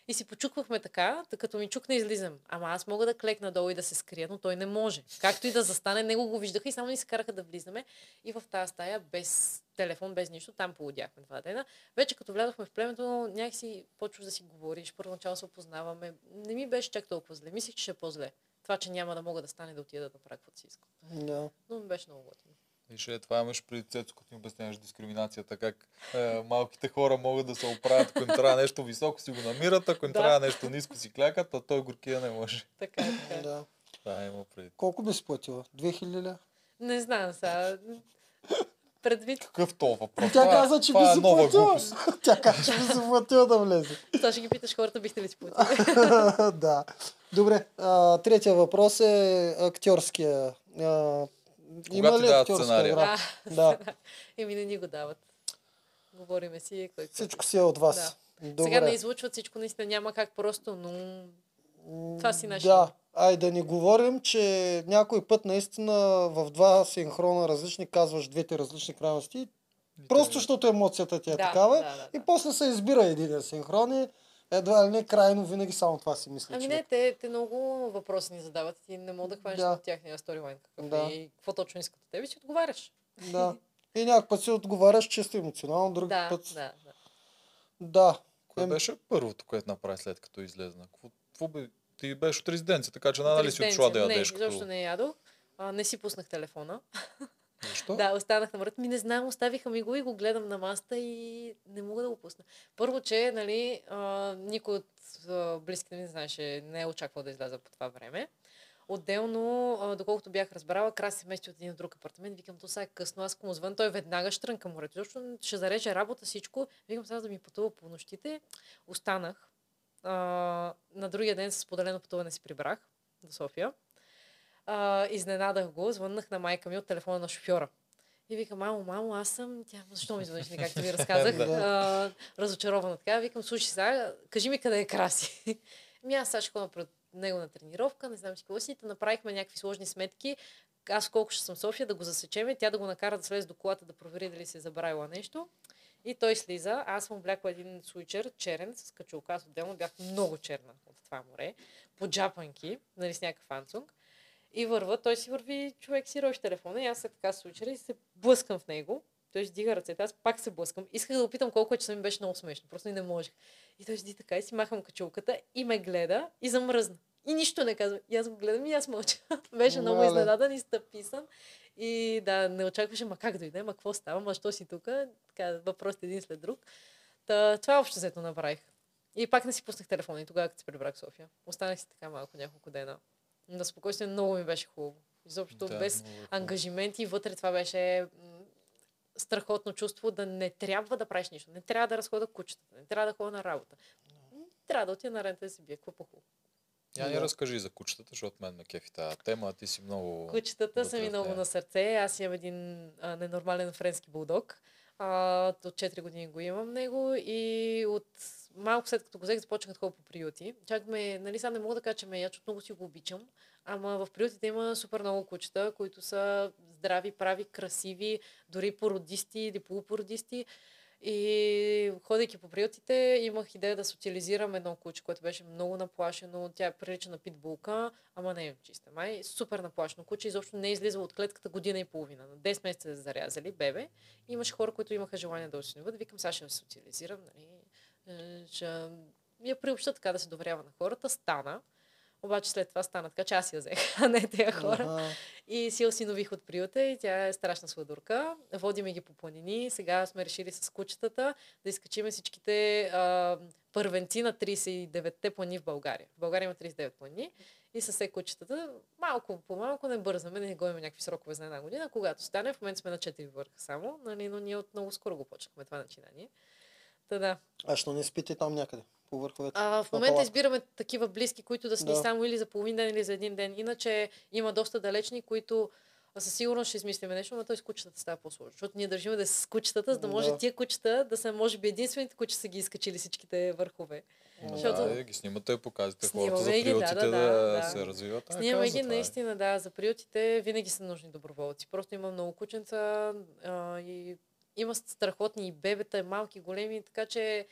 И си почуквахме така, като ми чукне, излизам. Ама аз мога да клекна долу и да се скрия, но той не може. Както и да застане, него го виждаха и само ни се караха да влизаме. И в тази стая, без телефон, без нищо, там полудяхме два дена. Вече като влязохме в племето, някакси почваш да си говориш, първоначално се опознаваме. Не ми беше чак толкова зле. Мислих, че ще е по-зле. Това, че няма да мога да стане да отида да направя каквото си искам. Yeah. Но ми беше много готино. И ще е това имаш преди Цецо, като им обясняваш дискриминацията, как е, малките хора могат да се оправят, ако им трябва нещо високо си го намират, ако им да. Трябва нещо ниско си клякат, а той горкия не може. Така, така. Да. Да, има преди. Колко би сплатила? две хиляди? Не знам сега. Предвид... Какъв това въпрос? Тя каза, че би заплатила. Тя каза, че би заплатила да влезе. Това ще ги питаш хората, бихте ли сплатили? Да. Добре, а, третия въпрос е актьорския. А, Кога ти дават сценария? Да. Да. Еми не ни го дават. Говориме си. Кой всичко си е от вас. Да. Добре. Сега не излучват всичко, наистина няма как просто, но това си наше. Да, ай да не говорим, че някой път наистина в два синхрона различни казваш двете различни крайности. Просто защото емоцията ти е да, такава. Да, да, да. И после се избира един синхрон и едва ли не крайно винаги само това си мисля. Ами не, те, те много въпроси ни задават и не мога да хванеш да. От тях, няма сторилайн какъв да. И какво точно искат от тебе, си отговаряш. Да. И някак път си отговаряш чисто емоционално, друг да, път... Да, да, да. Кое е... беше първото, което направи след като излезна? Какво, какво бе... Ти беше от резиденция, така че нада ли си отшла да ядеш? Не, защото не ядох. А, не си пуснах телефона. Защо? Да, останах на мрът. Ми не знам, оставиха ми го и го гледам на масата и не мога да го пусна. Първо, че, нали, а, никой от а, близките ми не знаеше, не е очаквал да изляза по това време. Отделно, а, доколкото бях разбрала, Краси се мести от един от друг апартамент. Викам, то сега е късно, аз му звън, той веднага ще трънка морето. Защото ще зареже работа, всичко. Викам, сега да ми пътува по нощите. Останах. А, на другия ден с поделено пътуване си прибрах до София. Uh, изненадах го, звъннах на майка ми от телефона на шофьора. И викам, мамо, мамо, аз съм... Тя, защо ми звъниш, както ви разказах? uh, разочарована така. Викам, слушай сега, кажи ми къде е Краси. Ми аз сега ще ходя пред него на тренировка, не знам си какво си. Направихме някакви сложни сметки. Аз колко ще съм в София, да го засечеме. Тя да го накара да слезе до колата, да провери дали се е забравила нещо. И той слиза. Аз му облякла един суичер, черен, с качулка. Аз отделно бях много черна от това море. По джапанки, нали, с някакъв фанцунг. И върва, той си върви, човек си рови телефона и аз се така случера и се блъскам в него. Той ще дига ръцете, аз пак се блъскам. Исках да опитам колко е часа ми беше много смешно, просто и не можех. И той ще ди така и си махам качулката и ме гледа и замръзна. И нищо не казва. И аз го гледам и аз мълча. Беше много Мале. Изненадан и стъписан. И да, не очакваше, ма как дойде, ма какво става, ма що си тук? Така, въпросите един след друг. Та, това общо взето направих. И пак не си пуснах телефона и тогава, като се прибрах в София. Останах си така малко няколко дена. На спокойствие много ми беше хубаво. Изобщо да, без ангажименти. Вътре това беше страхотно чувство да не трябва да правиш нищо. Не трябва да разходя кучетата, не трябва да ходя на работа. Трябва да отида на рента да се бие. Какво по-хубаво. Я ни разкажи за кучетата, защото мен ме кефи тази тема. Ти си много... Кучетата са ми много на сърце. Аз имам един а, ненормален френски булдог. От четири години го имам него и от малко след като го взех, започнах да ходя по приюти. Чак ме, нали, сега не мога да кажа, че ме яче, много си го обичам, ама в приютите има супер много кучета, които са здрави, прави, красиви, дори породисти или полупородисти. И ходейки по приютите, имах идея да социализирам едно куче, което беше много наплашено. Тя прилича на питбулка, ама не е чиста май. Супер наплашено куче, изобщо не е излизало от клетката година и половина. На десет месеца да зарязали бебе. Имаше хора, които имаха желание да осиноват. Викам, сега ще социализирам. Нали? Ще я приобща така да се доверява на хората. Стана. Обаче след това стана така, че аз я взех, а не тези хора. Ага. И си осинових от приюта и тя е страшна сладурка. Водиме ги по планини. Сега сме решили с кучетата да изкачиме всичките а, първенци на трийсет и деветте плани в България. В България има трийсет и девет плани. И със все кучетата малко по малко, не бързаме, не гоним някакви срокове за една година. Когато стане, в момента сме на четири върха само, нали, но ние от много скоро го почнахме това начинание. Та, да. А що не спите там някъде? А, в момента избираме такива близки, които да сни да. Само или за половин ден, или за един ден. Иначе има доста далечни, които със сигурност ще измислиме нещо, но той с кучетата става по-сложно. Защото ние държим да с кучетата, за да може да. Тия кучета да са, може би, единствените, които са ги изкачили всичките върхове. Да, защото... да ги снимате, показвате хората за приютите, да, да, да, да се развиват. А, снимаме ги, наистина, да. За приютите винаги са нужни доброволци. Просто има много кученца а, и има страхотни и бебета, и малки, големи, така че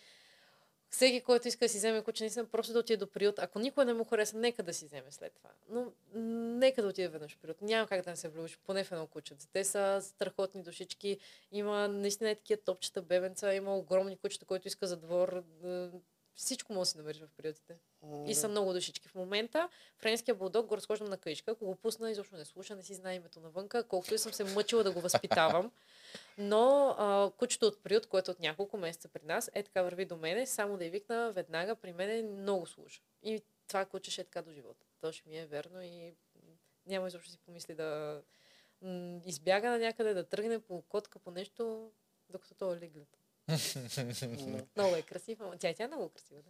всеки, който иска да си вземе куче, наистина просто да отиде до приют. Ако никой не му хареса, нека да си вземе след това. Но нека да отиде веднъж в приют. Няма как да не се влюбиш, поне в едно куче. Те са страхотни душички. Има наистина такива топчета, бебенца. Има огромни кучета, които иска за двор. Всичко може да си намериш в приютите. Mm-hmm. И са много душички. В момента френския булдог го разхождам на каишка. Ако го пусна, изобщо не слуша, не си знае името навънка, колкото и съм се мъчила да го възпитавам. Но а, кучето от приют, което от няколко месеца при нас, е така върви до мене, само да я викна веднага, при мене много слуша. И това куче ще е така до живота. То ще ми е верно и няма изобщо си помисли да м- избяга на някъде, да тръгне по котка, по нещо, докато то е леглето. Много е красива. Тя и тя е много красива.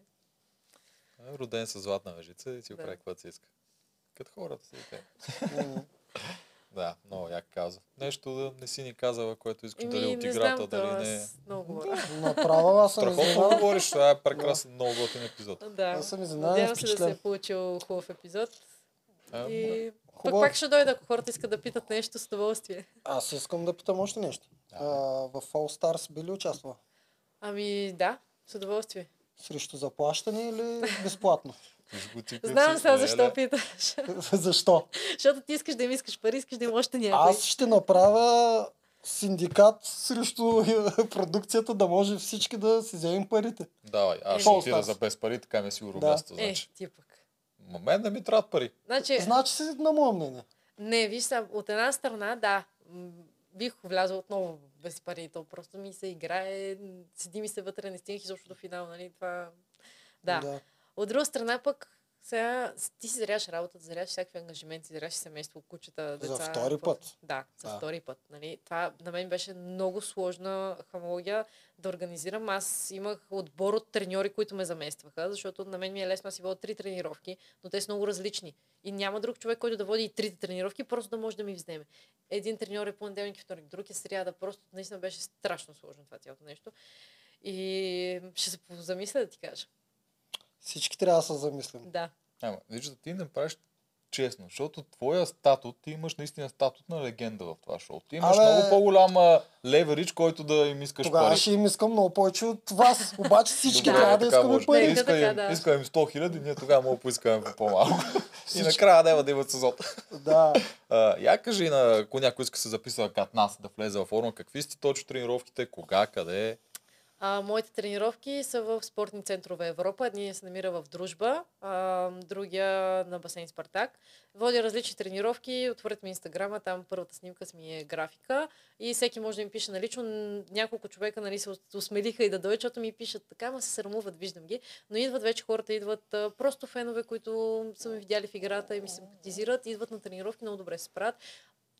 Да? Роден с златна въжица и си оправи каквото си иска. Като хората си те. Да, много як каза. Нещо да не си ни казала, което искаш дали от играта, дали не... Много говоря. Направо аз съм изненадан. Страхотно говориш, това е прекрасен, много готин епизод. Аз съм изненадан. Надявам се да се е получил хубав епизод. И пак ще дойда, ако хората искат да питат нещо с удоволствие. Аз искам да питам още нещо. А, в All Stars би ли участвала? Ами да, с удоволствие. Срещу заплащане или безплатно? Знам сега защо питаш. Защо? Защото ти искаш да им искаш пари, искаш да им още някой. Аз ще направя синдикат срещу продукцията, да може всички да си вземем парите. Давай, аз ще отида за без пари, така ме си урогасто. Е, ти пък. Ма мен не ми трябват пари. Значи, значи си на моя мнение. Не, виж, от една страна, да, бих влязла отново без пари. То просто ми се играе, седи ми се вътре, не стигнах изобщо до финал, нали? Това... Да. Да. От друга страна пък, сега ти си заряваш работата, заряваш всякакви ангажименти, заряваш семейство, кучета, деца. За втори път. път. Да, за да. втори път. Нали? Това на мен беше много сложна хамология да организирам. Аз имах отбор от треньори, които ме заместваха, защото на мен ми е лесно, аз си водя три тренировки, но те са много различни. И няма друг човек, който да води и трите тренировки, просто да може да ми вземе. Един треньор е понеделник и вторник, друг е сряда. Просто наистина беше страшно сложно това цялото нещо. И ще се замисля да ти кажа. Всички трябва да се замислим. Да. Ама, вижда, ти не правиш честно, защото твоя статут, ти имаш наистина статут на легенда в това шоу. Ти имаш Абе... много по-голяма леверидж, който да им искаш Тогава пари. Тогава ще им искам много повече от вас. Обаче всички Добре, трябва да искаме пари. Да, иска им, да. Искаме им сто хиляди, ние тогава мога поискаме по-малко. И накрая няма да имат сезон. Да. А, я кажи, на, ако някой иска се записва като нас да влезе във форма, какви сте точно тренировките, кога, къде? А, моите тренировки са в спортни центрове Европа. Единия се намира в Дружба, а, другия на басейн Спартак. Водя различни тренировки, отворете ми Инстаграма, там първата снимка с ми е графика и всеки може да ми пише налично. Няколко човека, нали, се усмелиха и да дойдат, защото ми пишат така, ма се срамуват, виждам ги. Но идват вече хората, идват а, просто фенове, които са ми видяли в играта и ми симпатизират, идват на тренировки, много добре се правят.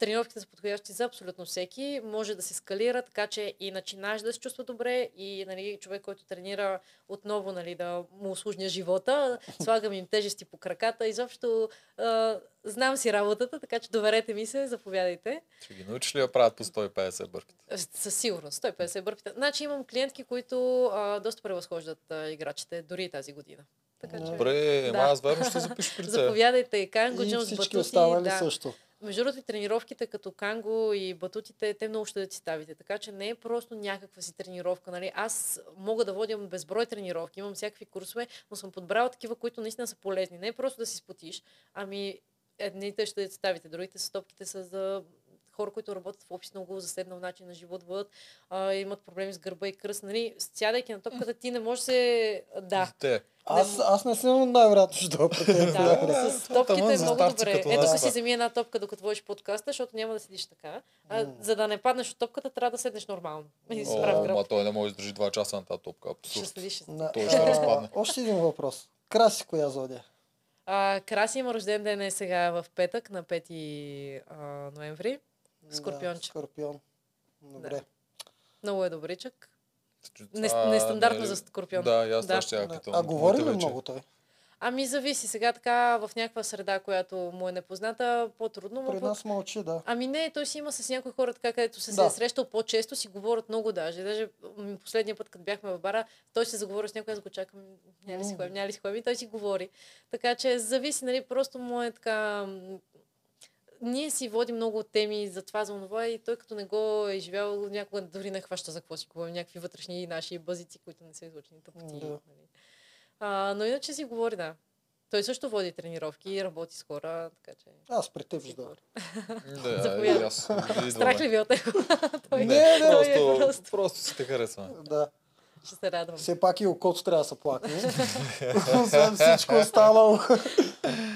тренировките са подходящи за абсолютно всеки. Може да се скалира, така че и начинаеш да се чувства добре и нали, човек, който тренира отново нали, да му усложня живота, слагам им тежести по краката. Изобщо а, знам си работата, така че доверете ми се, заповядайте. Ще ги научиш ли да правят по сто и петдесет бърпите? Със сигурност, сто и петдесет бърпите. Значи имам клиентки, които а, доста превъзхождат а, играчите дори тази година. Така, че... Добре, да. Аз верно ще запиша при теб. Заповядайте и Канго, Джонс, Батути. И всички останали да. Също. Между другото, тренировките като канго и батутите, те много ще да ти ставите. Така че не е просто някаква си тренировка. Нали? Аз мога да водя безброй тренировки, имам всякакви курсове, но съм подбрала такива, които наистина са полезни. Не е просто да си спотиш, ами едните ще да ти ставите, другите стопките са за... хора, които работят в офис, много заседнал начин на живот, бъдат, а, имат проблеми с гърба и кръст. Нали? Сядайки на топката, ти не можеш се... Да. Те. Аз, не... аз не съм най-вероятно ще топката. Да, с топките е много добре. Ето да си вземи една топка, докато водиш подкаста, защото няма да седиш така. А, за да не паднеш от топката, трябва да седнеш нормално. О, ма той не може да държи два часа на тази топка. Абсурд. Ще следиш. Той ще разпадне. Още един въпрос. Краси, коя зодия? А, Краси има рожден ден е сега в петък, на пети а, ноември. Скорпионче. Да, скорпион. Добре. Да. Много е добричък. Нестандартно не е... за скорпион. Да, аз да. Ще я питам. А говори ли много той? Ами зависи сега така в някаква среда, която му е непозната, по-трудно. При нас мълчи, да. Ами не, той си има с някои хора, така, където се, да. се е срещал по-често, си говорят много даже. Даже последния път, като бяхме в бара, той се заговори с някой, аз го чакам, няма ли си хлеб, няма ли си хлеб, и той си говори. Така че зависи, нали, просто му е така... Ние си водим много теми за това, за онова и той като не го е живял някога дори не хваща за какво си говорим. Някакви вътрешни наши базици, които не са излучени тъпоти. Да. А, но иначе си говори, да. Той също води тренировки и работи с хора, така че... Аз при теб ще говоря. Да, аз идваме. Страх ли ви от него? Не, не, просто... Просто си те харесваме. Да. Ще се радвам. Все пак и окото трябва да се плакне. Освен всичко останало.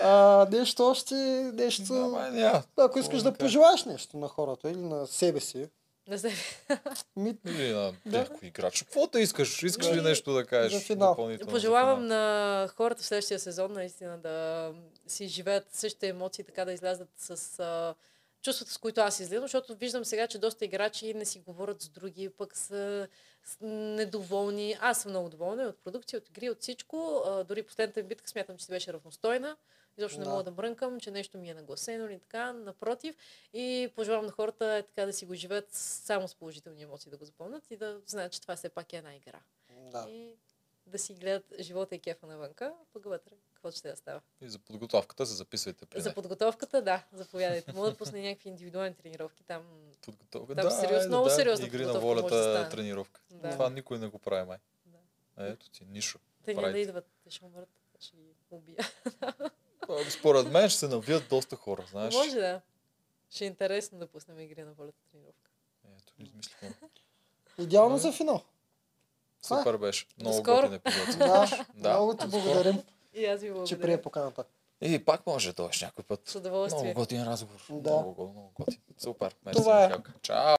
А, нещо още, нещо... Да, ня, ако искаш да пожелаеш нещо на хората или на себе си. На себе. Ми... Или на някой да. Играч. Каквото искаш? Искаш да, ли нещо да кажеш? Пожелавам на хората в следващия сезон наистина да си живеят същите емоции, така да излязат с... А... чувствата, с които аз излизам, защото виждам сега, че доста играчи не си говорят с други, пък са недоволни. Аз съм много доволна и от продукция, от игри, от всичко. А, дори последната битка смятам, че си беше равностойна. Изобщо да. Не мога да брънкам, че нещо ми е нагласено или така, напротив. И пожелавам на хората е така да си го живеят само с положителни емоции, да го запомнят и да знаят, че това все пак е една игра. Да. И да си гледат живота и кефа навънка, пък вътре. Какво ще да става. И за подготовката се записвайте при. За подготовката, да, заповядайте. Мога да пусне някакви индивидуални тренировки там. Подготовка, там да, сериозно, много да, сериозно. Игри на волята тренировка. Да. Това никой не го прави май. Да. Ето ти, нищо. Те не да идват, те ще умрат, ще ги убия. Според мен ще се навият доста хора, знаеш. Може да. Ще е интересно да пуснем игри на волята тренировка. Ето, измислихме. Идеално за финал. Супер беше. Много готин епизод. Да, да, много ти благодарим. И аз ви благодаря. Че прие поканата. И пак може да дойдеш някой път. С удоволствие. Много готин разговор. Да. Много, много готин. Супер. Мерси, Михалка. Чао.